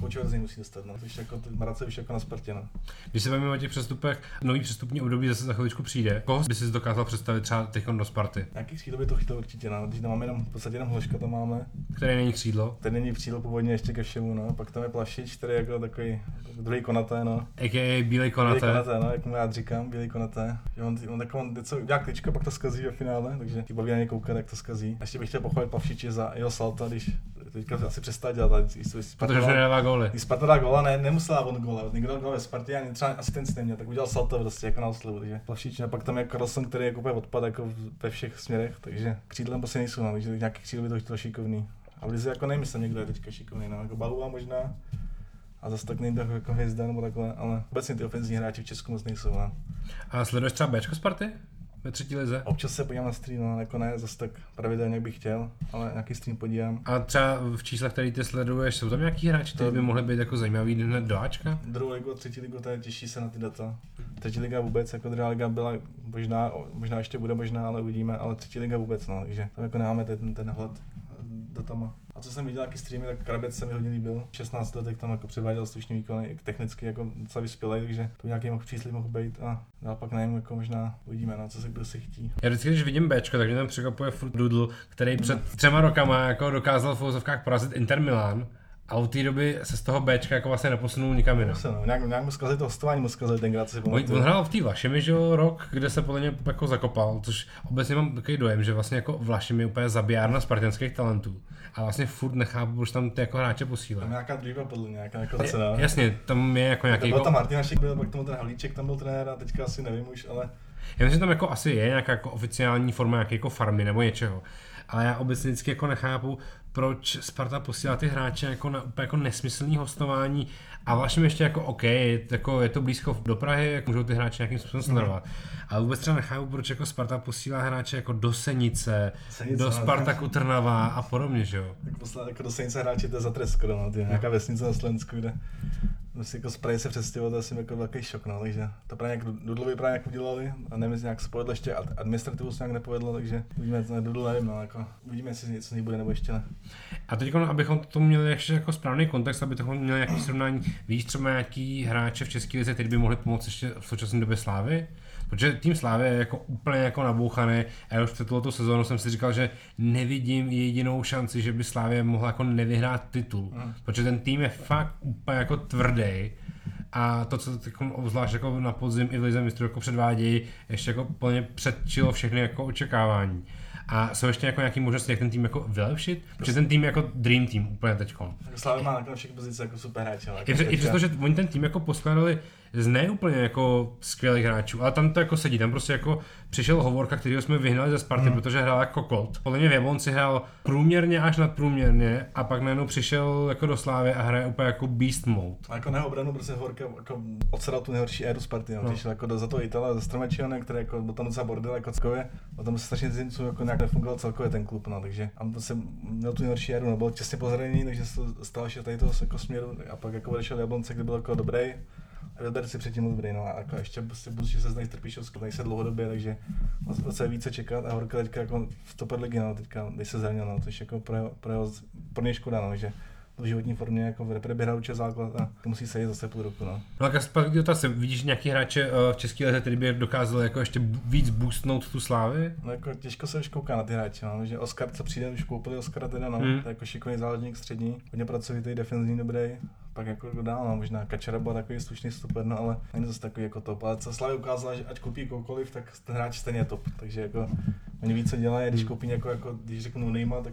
koučovat z něj musí dostat, no, takže jako Marace už jako na Spartě, no. Když se bavíme o těch přestupech, nový přestupní období zase za chviličku přijde. Koho by si dokázal představit třeba teďkon do Sparty? Nějaký křídlo by to chytil určitě, no, když tam máme jenom v podstatě jenom Hloška tam máme. Který není křídlo? Ten není křídlo původně ještě ke všemu, no, pak tam je Plašič, který jako takový druhý Konaté, no. A k a Bílej Konaté. Bílej Konaté, no, jak mu já říkám, Bílej Konaté. Že on, on takový něco udělá kličko, pak to zkazí ve finále, takže ti baví na něj koukat, jak to zkazí. A ještě bych chtěl pochválit Pavšiče za jeho salta, když teďka asi přestal dělat. Protože už nedává góly. Když Sparta dá góla, ne, nemusela on góla, nikdo dal góla ve Spartě, ani třeba asistenci neměl, tak udělal salto prostě jako na oslivu, takže Pavšič. A pak tam je Karlsson, který je úplně odpad jako ve všech směrech, takže křídlem prostě nejsou, no, takže nějaký křídlo by to chtěl šikovný. A v lize jako nejmyslím, někdo je teďka šikovný, no, jako Baluva možná. A zase tak nejde jako hvězda nebo takhle, ale obecně ty ofenzivní hráči v Česku moc nejsou, ne? A sleduješ třeba Bčko Sparty ve třetí lize? Občas se podívám na stream, ale jako ne, zase tak pravidelně bych chtěl, ale nějaký stream podívám. A třeba v číslech, který ty sleduješ, jsou tam nějaký hráči, kteří by mohli být jako zajímavý hned do Ačka? Druhou ligu a třetí ligu, tady těší se na ty data. Třetí liga vůbec, jako druhá liga byla možná, možná ještě bude možná, ale uvidíme, ale třetí liga vůbec, no, takže tam jako nemáme ten, ten hled datama. A co jsem viděl nějaký streamy, tak Krabec se mi hodně líbil. šestnáct let, tam jako předváděl slušný výkony, technicky jako docela vyspělej, takže to nějaký mohl příslip mohl být a já pak nevím, jako možná uvidíme, no, co se kdo si chtí. Já vždycky, když vidím Bčko, tak mě tam překvapuje furt Dudl, který před třema rokama jako dokázal v fouzovkách porazit Inter Milan A od té doby se z toho Bčka jako vlastně neposunul nikam jinam. No, nějak, nějak mu zkazili to hostování, mu zkazili tenkrát si pamatuju. On hrál v té Vlašimi, že jo, rok, kde se podle mě jako zakopal, což obecně mám takový dojem, že vlastně jako Vlašimi je úplně zabijárna spartanských talentů. A vlastně furt nechápu, proč tam ty jako hráče posílá. Tam nějaká dříva podle mě, nějaká jako cena. Je, jasně, tam je jako nějaký... To byl jako... tam Martin Šik, byl pak tomu ten Halíček, tam byl trenér a teďka asi nevím už, ale... Já myslím, že tam jako asi je nějaká jako oficiální forma nějaké jako farmy nebo něčeho. Ale já obecně vždycky jako nechápu, proč Sparta posílá ty hráče jako na úplně jako nesmyslný hostování a vlastně ještě jako OK, jako je to blízko do Prahy, jak můžou ty hráče nějakým způsobem sledovat. Ale vůbec třeba nechápu, proč jako Sparta posílá hráče jako do Senice, Senice do Spartaku Trnava a podobně, že jo. Tak posílá jako do Senice hráče, to je za trest skoro, no, to je nějaká vesnice na Slovensku, kde musí jako z Prahy se přestěhovat, to je asi jako velký šok, no, takže to právě nějak Dudlovi právě nějak udělali a nevím, jestli nějak se povedlo, ještě administrativu se nějak nepovedlo, takže uvidíme, co Dudl nevím, no, jako uvidíme, jestli něco nebude nebo ještě ne. A teď, abychom to měli ještě jako správný kontext, abychom měli nějaké srovnání, víš, třeba nějaký hráče v české lize, teď by mohli pomoct ještě v současné době Slávy? Protože tým Slávy je jako úplně jako nabouchaný a už před touto sezónou jsem si říkal, že nevidím jedinou šanci, že by Slávě mohla jako nevyhrát titul, mm. protože ten tým je fakt úplně jako tvrdý a to, co jako obzvlášť jako na podzim i v lize mistrů jako předvádějí, ještě jako plně předčilo všechny jako očekávání. A jsou ještě jako nějaký možnosti, jak ten tým jako vylepšit? Prostě. Protože ten tým jako dream tým úplně teďkom. Slávy má na všech pozici jako super hráče. Jako I, přes, I přesto, že oni ten tým jako poskládali z neúplně jako skvělých hráčů, ale tam to jako sedí, tam prostě jako přišel Hovorka, kterýho jsme vyhnali ze Sparty, hmm. protože hrál jako kolt. Podle mě v Jablonci hrál průměrně až nadprůměrně a pak najednou přišel jako do Slávy a hraje úplně jako beast mode. A jako na obranu prostě Hovorka jako odsedal tu nejhorší éru Sparty, no. Přišel jako do, za toho Itala, za Stromačione, který jako byl tam docela bordel jako ckově, a tam se strašně zinců jako nějak nefungoval celkově ten klub, no, takže a prostě měl tu nejhorší éru, no, byl těsně po zranění, takže se stalo ještě tady toho jako směru a pak jako odešel do Jablonce, kde byl jako dobrý. Weber si předtím moc dobrý, no a jako ještě prostě budoucí se znají Trpišovskou, znají se dlouhodobě, takže se více čekat a Horka teďka jako v top ligy, no, teďka když se zranil, no, což jako pro, pro, pro něj škoda, no, že v životní formě jako v repre běhá určitě základ a to musí sejít zase půl roku, no. No a Kasper, otázka, vidíš nějaký hráče v české lize, který by dokázal jako ještě víc boostnout tu Slávy? No jako těžko se už kouká na ty hráče, no, že Oskar, co přijde, už koupili Oskara teda, no, mm. to je jako šikovný záložník střední, hodně pracovitý, defenzivní, dobrý. Pak jako dál, no, možná Kačera byl takový slušný super, no, ale není zase takový jako top, ale co Slavia ukázala, že ať koupí koukoliv, tak ten hráč stejně je top, takže jako oni ví, co dělají, když koupí někoho, jako, když řeknu nejma, tak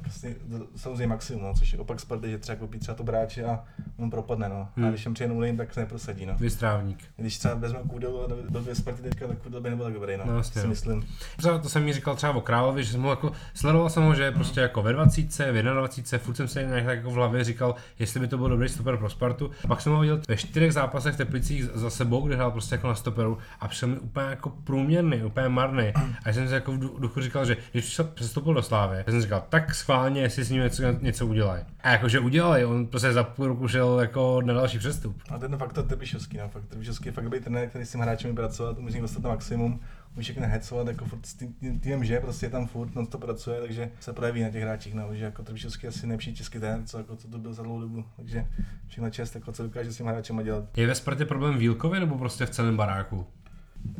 samozřejmě maximum, no, což je opak Sparty, že třeba koupí třeba to bráče a on propadne, no, hmm. a když jim přijde no lane, tak se neprosadí, no. Vystrávník. Když třeba vezme Kudelu do dvě Sparty teďka, tak Kudel by nebyl tak dobrý, no, no si myslím. Třeba to jsem mi říkal třeba o Královi, že jsem mu jako, sledoval jsem ho, že je prostě jako ve dvacítce, v dvacet jedna, furt jsem se nějak jako v hlavě říkal, jestli by to byl dobrý stoper pro Spartu. A pak jsem ho viděl ve čtyřech zápasech v Teplicích za sebou, kde hrál prostě jako na stoperu a přišel mi úplně jako průměrný, úplně marný. A jsem si jako v duchu říkal, že když přestoupil do Slávy, jsem říkal, tak schválně, jestli s ním něco, něco udělají. A jakože udělali, on prostě za půl roku šel jako na další přestup. A ten fakt to Trpišovský, no, fakt Trpišovský je fakt dobrý trenér, který s tím hráčem pracovat, umí dostat na maximum. Můžeš všechny hecovat, jako furt s tím týmem, že prostě tam furt non to pracuje, takže se projeví na těch hráčích, no, že jako Trpišovský asi nejlepší český ten, co jako, co to byl za dlouhou dobu, takže všechna čest, jako, co dokáže s tím hráčem dělat. Je ve Spartě problém Vílkovi nebo prostě v celém baráku?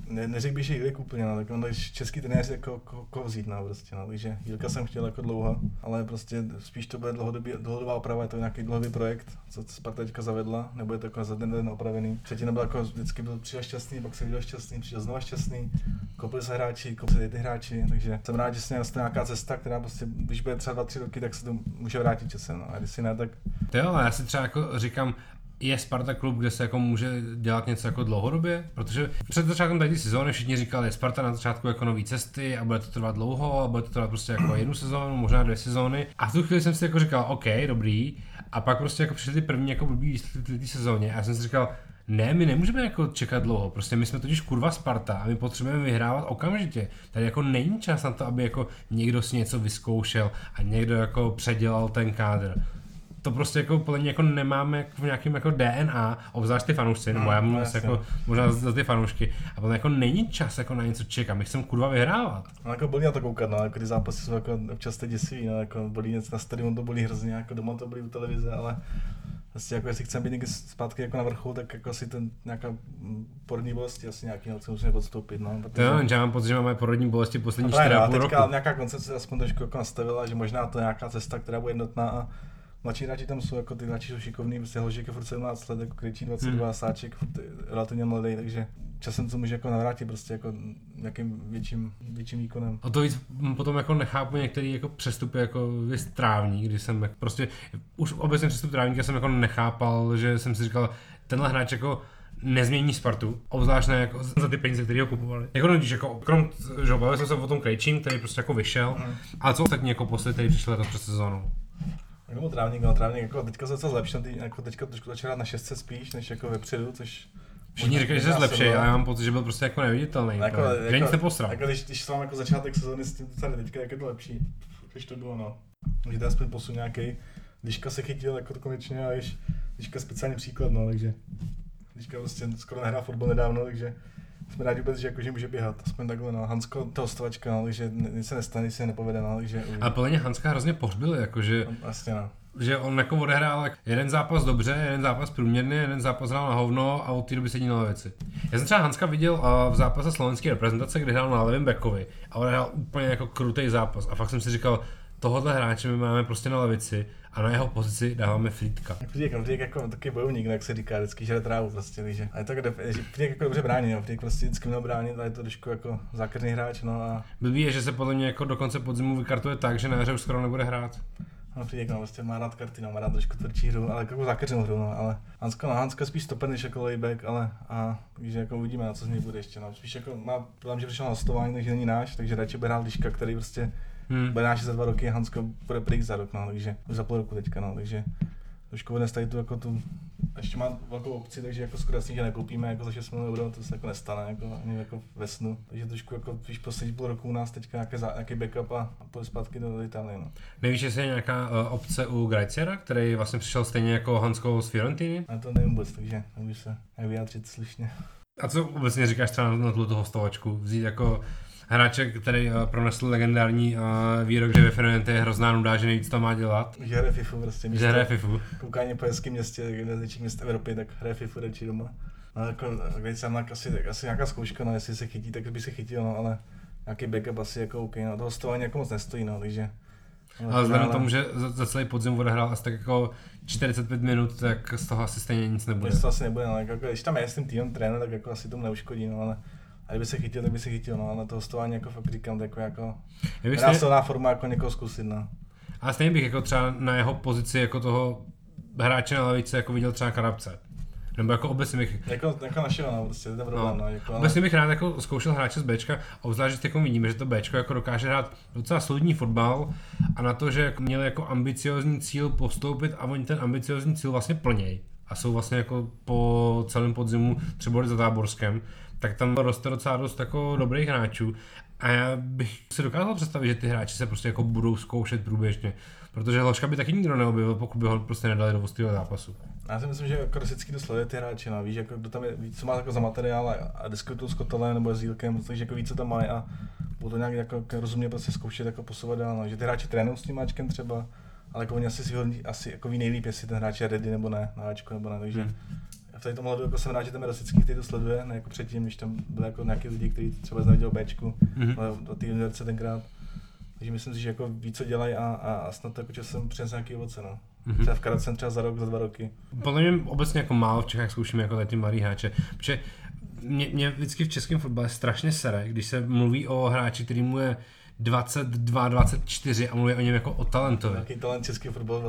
Ne, neřekl bych, že Jílek úplně, no, tak on český trenér je jako ko, ko vzít, no, prostě, no, takže Jílka jsem chtěl jako dlouho, ale prostě spíš to bude dlouhodobě, dlouhodobá oprava, je to nějaký dlouhodobý projekt, co Sparta teďka zavedla, nebo je to jako za den den opravený. Předtím byl jako vždycky byl přišel šťastný, pak se viděl šťastný, přišel znova šťastný, koupili se hráči, koupili ty hráči, takže jsem rád, že se nějaká nějaká cesta, která prostě, když bude třeba dva, tři roky, tak se to může vrátit časem, no, a když si ne, tak... Jo, ale já si třeba jako říkám, je Sparta klub, kde se jako může dělat něco jako dlouhodobě, protože před začátkem tady sezóny všichni říkali, je Sparta na začátku jako nový cesty a bude to trvat dlouho a bude to trvat prostě jako jednu sezónu, možná dvě sezóny. A v tu chvíli jsem si jako říkal, OK, dobrý, a pak prostě jako přišli ty první jako blbý výsledky té sezóně a já jsem si říkal, ne, my nemůžeme jako čekat dlouho, prostě my jsme totiž kurva Sparta a my potřebujeme vyhrávat okamžitě. Tady jako není čas na to, aby jako někdo si něco vyzkoušel a někdo jako předělal ten kádr. To prostě jako podle mě jako nemáme jako v nějakém jako D N A, obzvlášť ty fanoušci, nebo já mluvím jako možná za ty fanoušky, a podle jako není čas jako na něco čekat, my chceme kurva vyhrávat. No jako bolí na to koukat, no, jako ty zápasy jsou jako občas teď děsivý, no, jako bolí něco na stadionu, to bolí hrozně, jako doma to bolí u televize, ale vlastně jako jestli chceme být někdy zpátky jako na vrchu, tak jako asi ten nějaká porodní bolesti asi nějaký, ale co musíme podstoupit, no. Protože... To jo, že mám pocit, že máme porodní bolesti poslední čtyři a půl roku. Teďka nějaká koncepce aspoň trošku jako nastavila, že možná to je nějaká cesta, která bude jednotná a mladší hráči tam jsou, jako ty hráči jsou šikovní, prostě Hložík je furt sedmnáct let, jako Kryčí dvacet dva, hmm. Sáček furt relativně mladý, takže časem to může jako navrátit prostě jako nějakým větším, větším výkonem. A to víc potom jako nechápu některý jako přestupy jako Trávník, když jsem jako prostě už obecně přestup Trávníka jsem jako nechápal, že jsem si říkal, tenhle hráč jako nezmění Spartu, obzvlášť ne jako za ty peníze, které ho kupovali. Jako no, když jako krom, že bavili jsme se o tom Krejčím, který prostě jako vyšel, mm. ale co ostatní jako poslední, který přišel letos přes sezónu? Jako Trávník, no Trávník jako teďka se docela zlepšil, jako teďka trošku začal hrát na šestce spíš, než jako vepředu, což všichni říkali, že se zlepší, ale já mám pocit, že byl prostě jako neviditelný, jako, jako, že nic neposral. Jako když, když jsem jako začátek sezóny s tím tady teďka, jak je to lepší, když to bylo no. Může dát aspoň posun nějaký. Liška se chytil jako konečně a již Liška speciální příklad, no, takže Liška prostě skoro nehrá fotbal nedávno, takže jsme rádi vůbec, že, jako, že může běhat, aspoň takhle, no, Hansko toho stovačka, no, takže nic se nestane, nic se nepovede, no, takže... A plně Hanska hrozně pohřbil, jakože... Vlastně, no. Že on jako odehrál jeden zápas dobře, jeden zápas průměrně, jeden zápas hrál na hovno a od té doby sedí na levici. Já jsem třeba Hanska viděl v zápase slovenské reprezentace, kde hrál na levém backovi a odehrál úplně jako krutý zápas a fakt jsem si říkal, tohohle hráče my máme prostě na levici a na jeho pozici dáváme Frýdka. Frýdek, no, Frýdek jako takový bojovník, jak se říká, vždycky žere trávu prostě, takže. A je to Frýdek jako dobře brání, no, Frýdek prostě vždycky měl bránit, ale je to trošku jako zákeřný hráč, no a... Blbý je, že se podle mě jako do konce podzimu vykartuje tak, že na jaře už skoro nebude hrát. No Frýdek, no, prostě má rád karty, no, má rád trošku tvrdší hru, ale jako zákeřnou hru, no, ale... Hansko, no, Hansko spíš stoper než jako layback, ale... A takže jako uvidíme, na co z něj bude ještě, no, spíš jako má, podle mě, že přišel na hostování, takže není náš, takže radši bude hrát Liška, který prostě Hmm. bude náš za dva roky, Hansko bude pryč za rok, no, takže už za půl roku teďka, no, takže trošku odnes tady tu jako tu, ještě má velkou opci, takže jako skoro jasný, že nekoupíme jako za šest milionů euro, to se jako nestane, jako ani jako ve snu, takže trošku jako víš, poslední půl roku u nás teďka nějaký, zá, nějaký backup a půjde zpátky do Itálie, no. Nevíš, jestli je nějaká uh, opce u Grajciera, který vlastně přišel stejně jako Hansko z Fiorentiny? A to nevím vůbec, takže nemůžu se vyjádřit slušně. A co obecně říkáš třeba na, na tuto hostovačku, vzít jako hráček, který uh, pronesl legendární uh, výrok, že ve Fiorentině je hrozná nuda, že nejvíc tam má dělat. Že hraje Fifu prostě. Že hraje Fifu. Koukání po hezkém městě, kde největších měst Evropy, tak hraje Fifu radši doma. No jako, když jsem tak asi, tak asi nějaká zkouška, no, jestli se chytí, tak by se chytil, no, ale nějaký backup asi jako OK, no, to hostování jako moc nestojí, no, takže... No, ale vzhledem k tomu, že za, za celý podzim odehrál asi tak jako čtyřicet pět minut, tak z toho asi stejně nic nebude. Z toho asi nebude, no, jako, když tam je s tím týmem trénu, tak jako asi tomu neuškodí, no, ale... A kdyby se chytil, tak by se chytil, no, na to hostování jako fakt říkám, tak jako násilná forma jako někoho zkusit, no. A stejně bych jako třeba na jeho pozici jako toho hráče na lavici jako viděl třeba Karabce. Nebo jako obecně bych... Jako, jako našeho, no, prostě, to je problém, no. no jako, ale... Obecně bych rád jako zkoušel hráče z Bčka, obzvlášť, že teď vidíme, že to Bčko jako dokáže hrát docela solidní fotbal a na to, že měli jako ambiciozní cíl postoupit a oni ten ambiciozní cíl vlastně plnějí. A jsou vlastně jako po celém podzimu třeba za Táborskem, tak tam roste docela dost jako dobrých hráčů a já bych si dokázal představit, že ty hráči se prostě jako budou zkoušet průběžně, protože Hloška by taky nikdo neobjevil, pokud by ho prostě nedali do vostýho zápasu. Já si myslím, že jako klasicky to sleduje ty hráči, no, víš, jako kdo tam je, víc, co má jako za materiál a, a diskutují s Kotelem nebo s Jílkem, takže jako víc co tam mají a budou to nějak jako rozumně prostě zkoušet jako posouvat dál, no, že ty hráči trénují s tím máčkem třeba, ale jako oni asi si hodí, asi jako ví nejlíp, jestli ten hráč je ready nebo ne, na háčku nebo ne, takže hmm. Tady to mladu, jako jsem rád, že ten Rosický, který to sleduje, ne jako předtím, když tam byli jako nějaký lidi, kteří třeba neviděl Bčku, mm-hmm. ale do té juniorce tenkrát. Takže myslím si, že jako ví, co dělají a, a, a snad jako časem přinese nějaký ovoce, no. Mm-hmm. Třeba v Karabcem třeba za rok, za dva roky. Podle mě obecně jako málo v Čechách zkoušíme jako tady ty mladý hráče, protože mě, mě vždycky v českém fotbale strašně sere, když se mluví o hráči, který mu je dvacet dva, dvacet čtyři a mluví o něm jako o talentovi. Jaký talent český fotbal,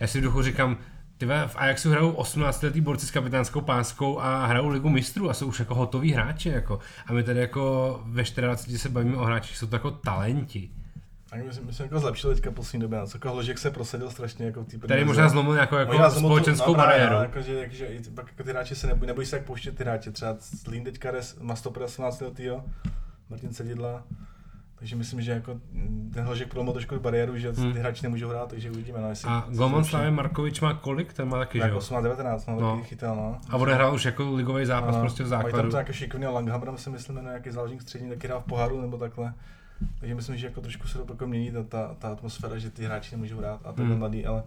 já si v duchu říkám, tyve, v Ajaxu hrajou osmnáctiletí borci s kapitánskou páskou a hrajou ligu mistrů a jsou už jako hotoví hráči jako. A my tady jako ve dvacet čtyři se bavíme o hráčích, jsou to jako talenti. Tak my jsme jako zlepšili teďka poslední době, no, jako Hložek se prosadil strašně jako v té první. Tady možná zlomil nějakou jako společenskou no, bariéru. No, jako, že, jak, že, pak jako ty hráči se nebojí, nebojí se tak pouštět ty hráče, třeba Zlín teďka má sto osmnáct letýho, Martin Sedidla. Takže myslím, že jako ten Hložek prolomil trošku bariéru, že hmm. ty hráči nemůžou hrát, takže uvidíme. No, a golman Slavě Markovič má kolik? Ten má taky, že jo? osmnáct devatenáct, no, no. Taky chytal, no. A odehrál už jako ligový zápas no, prostě v základu. Mají tam to jako šikovný Langhammer, si myslím, nebo nějaký záložník střední, taky hrál v poháru nebo takhle. Takže myslím, že jako trošku se to mění ta, ta, ta atmosféra, že ty hráči nemůžou hrát a ten hmm. mladý, ale,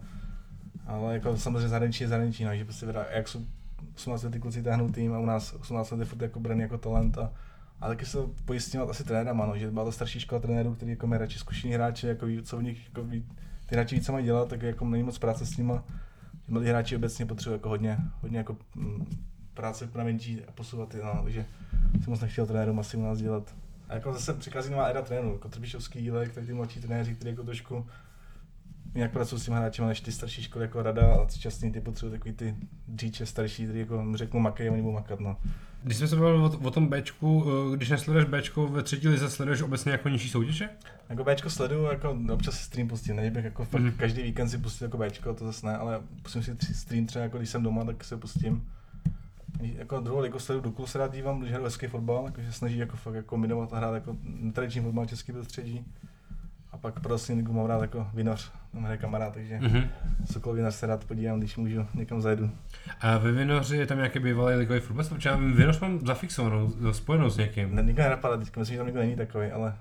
ale jako samozřejmě zahraničí je zahraničí, no, že prostě jak jsou osmnáctiletí kluci táhnou tým a u nás osmnáct let je furt jako braný jako talent a ale taky se to pojistím asi trenérama, no, že byla to starší škola trenérů, který jako mají radši zkušení hráče, jako ví, co v nich, jako ví, ty hráči víc mají dělat, tak jako není moc práce s nima. Ty hráči obecně potřebují jako hodně, hodně jako práce pravěnčí a posouvat je, no, takže jsem moc nechtěl trenérům asi u nás dělat. A jako zase přichází nová éra trenérů, jako Trbišovský Jílek, tak ty mladší trenéři, kteří jako trošku jinak pracují s těmi hráči, než ty starší školy jako Rada, ale současný ty potřebují takový ty dříče starší, kteří jako řeknou makej a oni budou makat, no. Když jsme se bavili o, o tom Bčku, když nesleduješ Bčko ve třetí lize, sleduješ obecně jako nižší soutěže? Jako Bčko sleduju, jako občas stream pustím, nevím, jako fakt mm-hmm. každý víkend si pustím jako Bčko, to zase ne, ale pustím si stream třeba, jako když jsem doma, tak se pustím. Jako druhou ligu sleduju Duklu, se rád dívám, když hraju hezký fotbal, jako se snaží jako fakt jako minovat a hrát jako tradiční fotbal český prostředí. A pak prostě ligu mám rád jako Vinař, tam hraje kamarád, takže mm-hmm. Sokol Vinař se rád podívám, když můžu, někam zajdu. A ve Vinoři je tam nějaký bývalý ligový fotbalista, protože Vinoř mám zafixovanou, spojenou s někým. Ne, nikdo nenapadá teďka, myslím, že tam nikdo není takový, ale...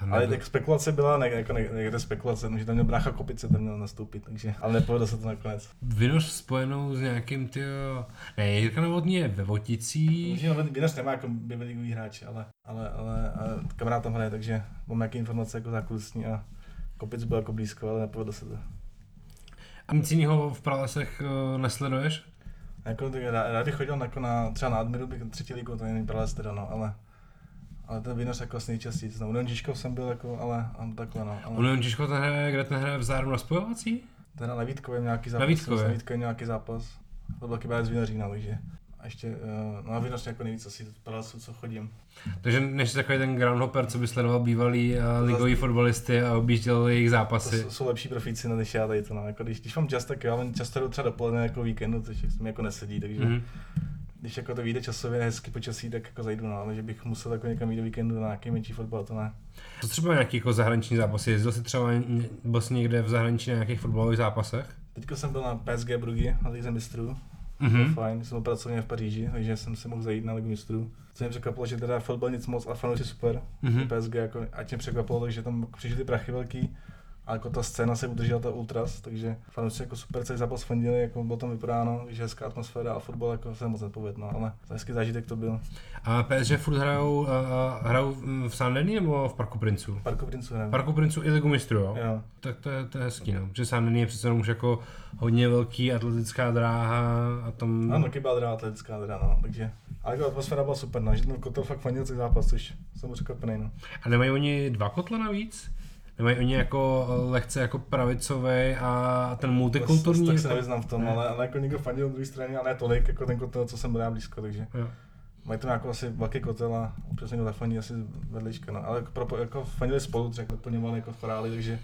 Nebyl. Ale tak spekulace byla, ne, jako ne, ne, ne spekulace, že tam měl brácha Kopice, tam měl nastoupit, takže, ale nepovedlo se to nakonec. Vinoř spojenou s nějakým, tyjo, ne, Jirka Novotný je ve Voticích. Vinoř nemá jako bývalý hráč, ale, ale, ale kamarád tam hraje, takže mám nějaké informace jako zákulisní a Kopic byl jako blízko, ale nepovedlo se to. A nic jiného v Pralesech uh, nesleduješ? Jako, rád bych chodil jako na, třeba na Admiru, třetí ligu, to není Prales teda, no, ale... Ale ten Vinoř jako asi nejčastěji, na Union Žižkov jsem byl jako, ale takhle no. Ale... Union Žižkov ten hraje, kde ten hraje v Záru na spojovací? Ten na Vítkově nějaký zápas, na Vítkově nějaký zápas. To byl kybárec Vinořína, takže. A ještě, no a Vinoř jako nejvíc asi Pralesu, co chodím. Takže než jsi takový ten groundhopper, co by sledoval bývalý ligoví fotbalisty a objížděl jejich zápasy. To jsou lepší profíci, než já tady to no. Jako, když, když mám čas, tak já mám často jdu třeba dopoledne jako víkendu, což mi jako nesedí, takže. Mm-hmm. Když jako to vyjde časově hezky počasí, tak jako zajdu, no, ale že bych musel jako někam jít do víkendu na nějaký menší fotbal, to ne. To třeba nějaký jako zahraniční zápasy, jezdil jsi třeba vlastně někde v zahraničí na nějakých fotbalových zápasech? Teďka jsem byl na P S G Brugge, na Lize mistrů, mm-hmm. fajn, jsem byl pracovně v Paříži, takže jsem se mohl zajít na Ligu mistrů. Co mě překvapilo, že teda fotbal nic moc a fanoušci super, mm-hmm. P S G jako, ať mě překvapilo, že tam přišly ty prachy velký. A jako ta scéna se udržela, ta ultras, takže fanoušci jako super celý zápas fandili, jako bylo tam vyprodáno, že hezká atmosféra a fotbal jako se moc nepovedl, no, ale hezký zážitek to byl. A P S G furt hrajou, hrajou v Saint-Denis nebo v Parku Princů? V Parku Princů, ne. V Parku Princů i Ligu mistrů, jo? Jo. Tak to je, to je hezký, no, protože Saint-Denis je přece jenom už jako hodně velký atletická dráha a tam... Ano, taky byla dráha, atletická dráha, no, takže... Ale jako atmosféra byla super, no, že ten kotel fakt fandil celý zápas, což jsem mu řekl pnej, no. A nemají oni dva kotle navíc? Nemají oni jako lehce jako pravicovej a ten multikulturní... Tak se nevyznám v tom, ne. ale, ale jako někdo fandil na druhé straně, ale ne tolik jako ten kotel, co jsem byl já blízko, takže... Jo. Mají tam jako asi velký kotel a občas někdo zafandí asi vedlička, no. Ale jako, jako fandili spolu, třeba plňovali jako v choráli, takže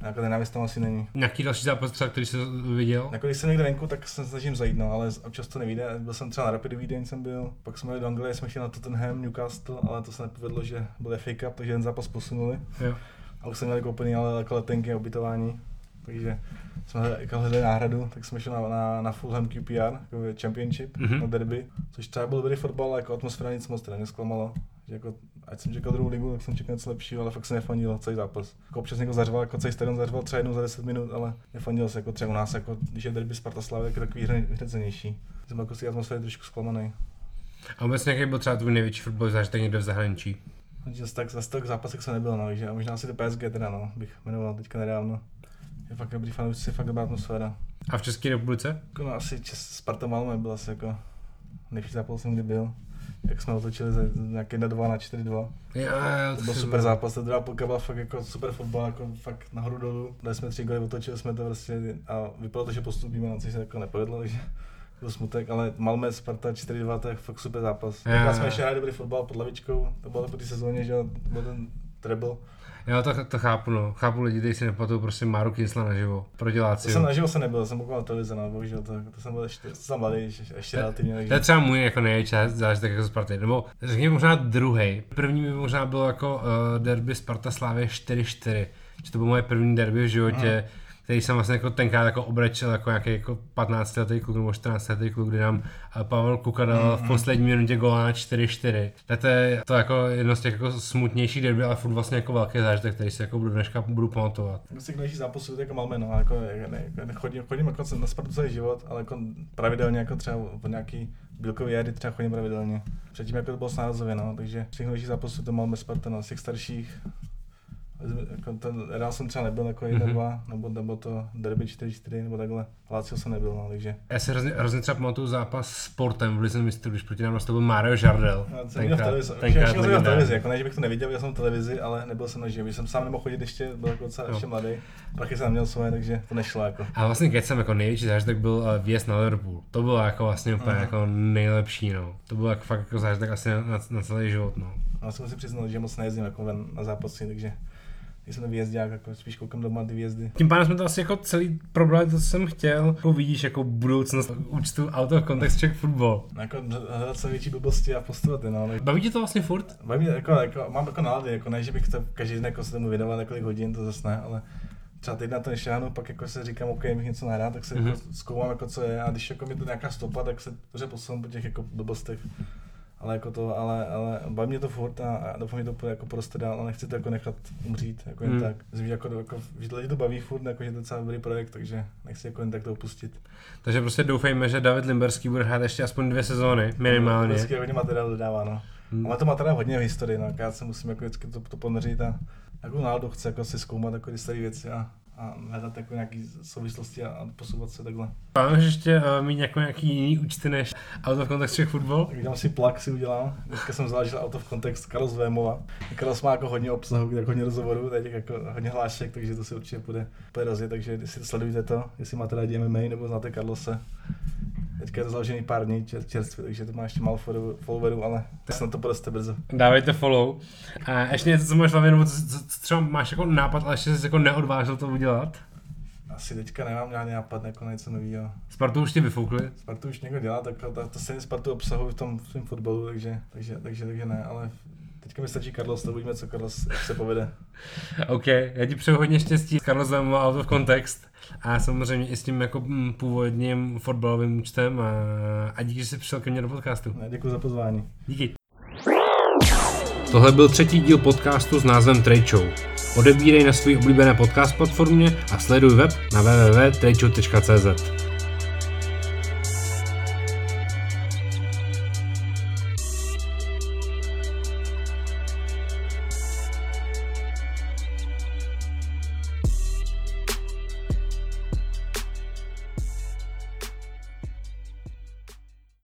nějaká nenávist tam asi není. Nějaký další zápas třeba, který jsi viděl? Jako když jsem někde venku, tak se snažím zajít, no, ale občas to nevíde. Byl jsem třeba na Rapid Vídeň, jsem byl, pak jsme jeli do Anglie, jsme šli na Tottenham, Newcastle, ale to se nepovedlo, že byl F A Cup, takže ten zápas posunuli. Jo. A už jsem měl koupený jako letenky a ubytování, takže jsme hledali náhradu, tak jsme šli na, na, na Fulham Q P R, jako Championship, mm-hmm. na derby, což třeba byl dobrý fotbal, ale jako atmosféra nic moc teda nesklamala. Že jako, ať jsem čekal druhou ligu, tak jsem čekal něco lepšího, ale fakt se nefandilo celý zápas. Jako občas někdo zařval, jako celý stadion zařval třeba jednou za deset minut, ale nefandilo se jako třeba u nás, jako, když je derby Sparta Slavia, tak je takový hrazenější. Jsem jako si atmosféry trošku zklamaný. A vůbec nějaký byl třeba tvůj největší fotbalový zážitek někde v zahraničí? Zase tak, zase tak zápasek jsem nebyl, no, takže a možná asi to P S G teda, no, bych jmenoval teďka nedávno. Je fakt dobrý fanoušci, fakt dobrá atmosféra. A v České republice? Jako, no, asi Čes, Sparta Malmö byl asi jako největší zápas jsem kdy byl. Jak jsme otočili za nějaké jedna dva na čtyři dva. Já, to byl super byl. Zápas, ta druhá půlka byla fakt jako super fotbal, jako fakt nahoru dolů. Dali jsme tři góly, otočili jsme to prostě a vypadalo to, že postupíme, no, což se jako nepovedlo, takže... Byl smutek, ale Malmö Sparta čtyři dva, to je fakt super zápas. Yeah. Takhle jsme ještě hráli dobrý fotbal pod lavičkou, to bylo to po té sezóně, že byl ten treble. Jo, to, to chápu, no. Chápu lidi, kteří si nepamatují, prostě Máru Kincla naživo, proděláci. To jsem naživo se nebyl, jsem koukal na televizi, no, bohužel, to, to jsem byl ještě, to jsem mladý, ještě, ještě relativně. Takže... To je třeba můj jako největší zážitek jako Sparty, nebo řekněme možná druhý. První by možná bylo jako uh, derby Sparta Slávie čtyři čtyři, že to bylo moje první derby v životě. Mm. Který jsem vlastně jako tenkrát jako obrečel jako nějaký jako patnáctiletý kluk nebo čtrnáctiletý kluk, kdy nám Pavel Kuka dal v poslední minutě góla na čtyři čtyři. Tak to je to jako jedno z těch jako smutnějších derby, ale furt vlastně jako velký zážitek, který si jako budu dneška budu pamatovat. Vlastně další zápas jako Malmö, no, jako chodím, chodím jako na Spartu celý život, ale jako pravidelně jako třeba po nějaký bílkový jedy třeba chodím pravidelně. Předtím jako to bylo s nárazově, no, takže všechno další zápasů to Malmö Sparta, no, z těch starších. Jako ten Real jsem třeba nebyl jako jedna, mm-hmm. dva, nebo, nebo to derby čtyři čtyři, nebo takhle. Lazio jsem nebyl, no, takže. Já si hrozně, hrozně třeba pamatuju zápas s Portem v Lize mistrů, když proti nám nastoupil Mario Jardel. Já jsem viděl v televizi, všechno jsem v televizi, jako ne, že bych to neviděl, já jsem v televizi, ale nebyl jsem na živý, jsem sám nemohl chodit ještě, byl jako docela no. ještě mladý, prachy jsem neměl svoje, takže to nešlo jako. A vlastně když jsem jako největší zážitek byl výjezd na Liverpool, to bylo jako vlastně úplně mm. jako nejlepší, no. To bylo jako fakt jako zážitek asi na, na, na celý život, no. Já jsem si přiznal, že moc nejezdím jako ven na zápasy, takže jsem ten výjezdák, jako spíš koukám doma ty výjezdy. Tím pádem jsme to asi jako celý problém, to co jsem chtěl, jako vidíš jako budoucnost účtu Out of Context Czech Football. Jako hledat se větší blbosti a postovat, no. Baví tě to vlastně furt? Baví mě, jako, jako, mám jako nálady, jako ne, že bych to každý den jako se tomu věnoval několik hodin, to zase ne, ale třeba teď na to nešáhnu, pak jako se říkám, ok, bych něco nahrát, tak se mm-hmm. jako zkoumám, jako co je, a když jako mi to nějaká stopa, tak se to posunu po těch jako blbostech. Ale jako to, ale, ale baví mě to furt a, a doufám, že to bude jako prostě dál a nechci to jako nechat umřít, jako jen mm. tak. Myslím, že jako, jako, lidi to baví furt, jako, že to je docela dobrý projekt, takže nechci jako jen tak to opustit. Takže prostě doufejme, že David Limberský bude hrát ještě aspoň dvě sezóny, minimálně. Limberský hodně materiál dodává, no. Mm. A má to materiál hodně v historii, no, já se musím jako vždycky to, to ponořit a jako náladu chci jako si zkoumat jako ty staré věci a a hledat jako nějaký souvislosti a, a posouvat se takhle. Pánuješ ještě uh, mít jako nějaký jiný účty než Out of Context Czech Football? Tak dám si plak, si udělám. Dneska jsem záležil Out of Context Carlos Vémova. Carlos má jako hodně obsahu, jako hodně rozhovorů, teď jako hodně hlášek, takže to si určitě půjde, půjde rozjet, takže jestli sledujte to, jestli máte rádi M M A nebo znáte Carlose. Teďka je to založený pár dní čerstvě, takže to má ještě málo followerů, ale snad to prostě brzo. Dávejte follow. A ještě něco, co máš hlavě, nebo co, co třeba máš jako nápad, ale ještě jsi jako neodvážil to udělat? Asi teďka nemám žádný nápad, jako něco novýho. Spartu už ti vyfoukli? Spartu už někdo dělá, tak to, to se Spartu obsahuje v tom v tom fotbalu, takže, takže, takže, takže ne, ale teďka mi stačí Carlos, to uvidíme, co Carlos se povede. OK, já ti přeju hodně štěstí s Carlosem Out of Context a samozřejmě i s tím jako původním fotbalovým účtem a, a díky, že jsi přišel ke mně do podcastu. Děkuji za pozvání. Díky. Tohle byl třetí díl podcastu s názvem Trade Show. Odebírej na své oblíbené podcast platformě a sleduj web na w w w tečka trade show tečka c z.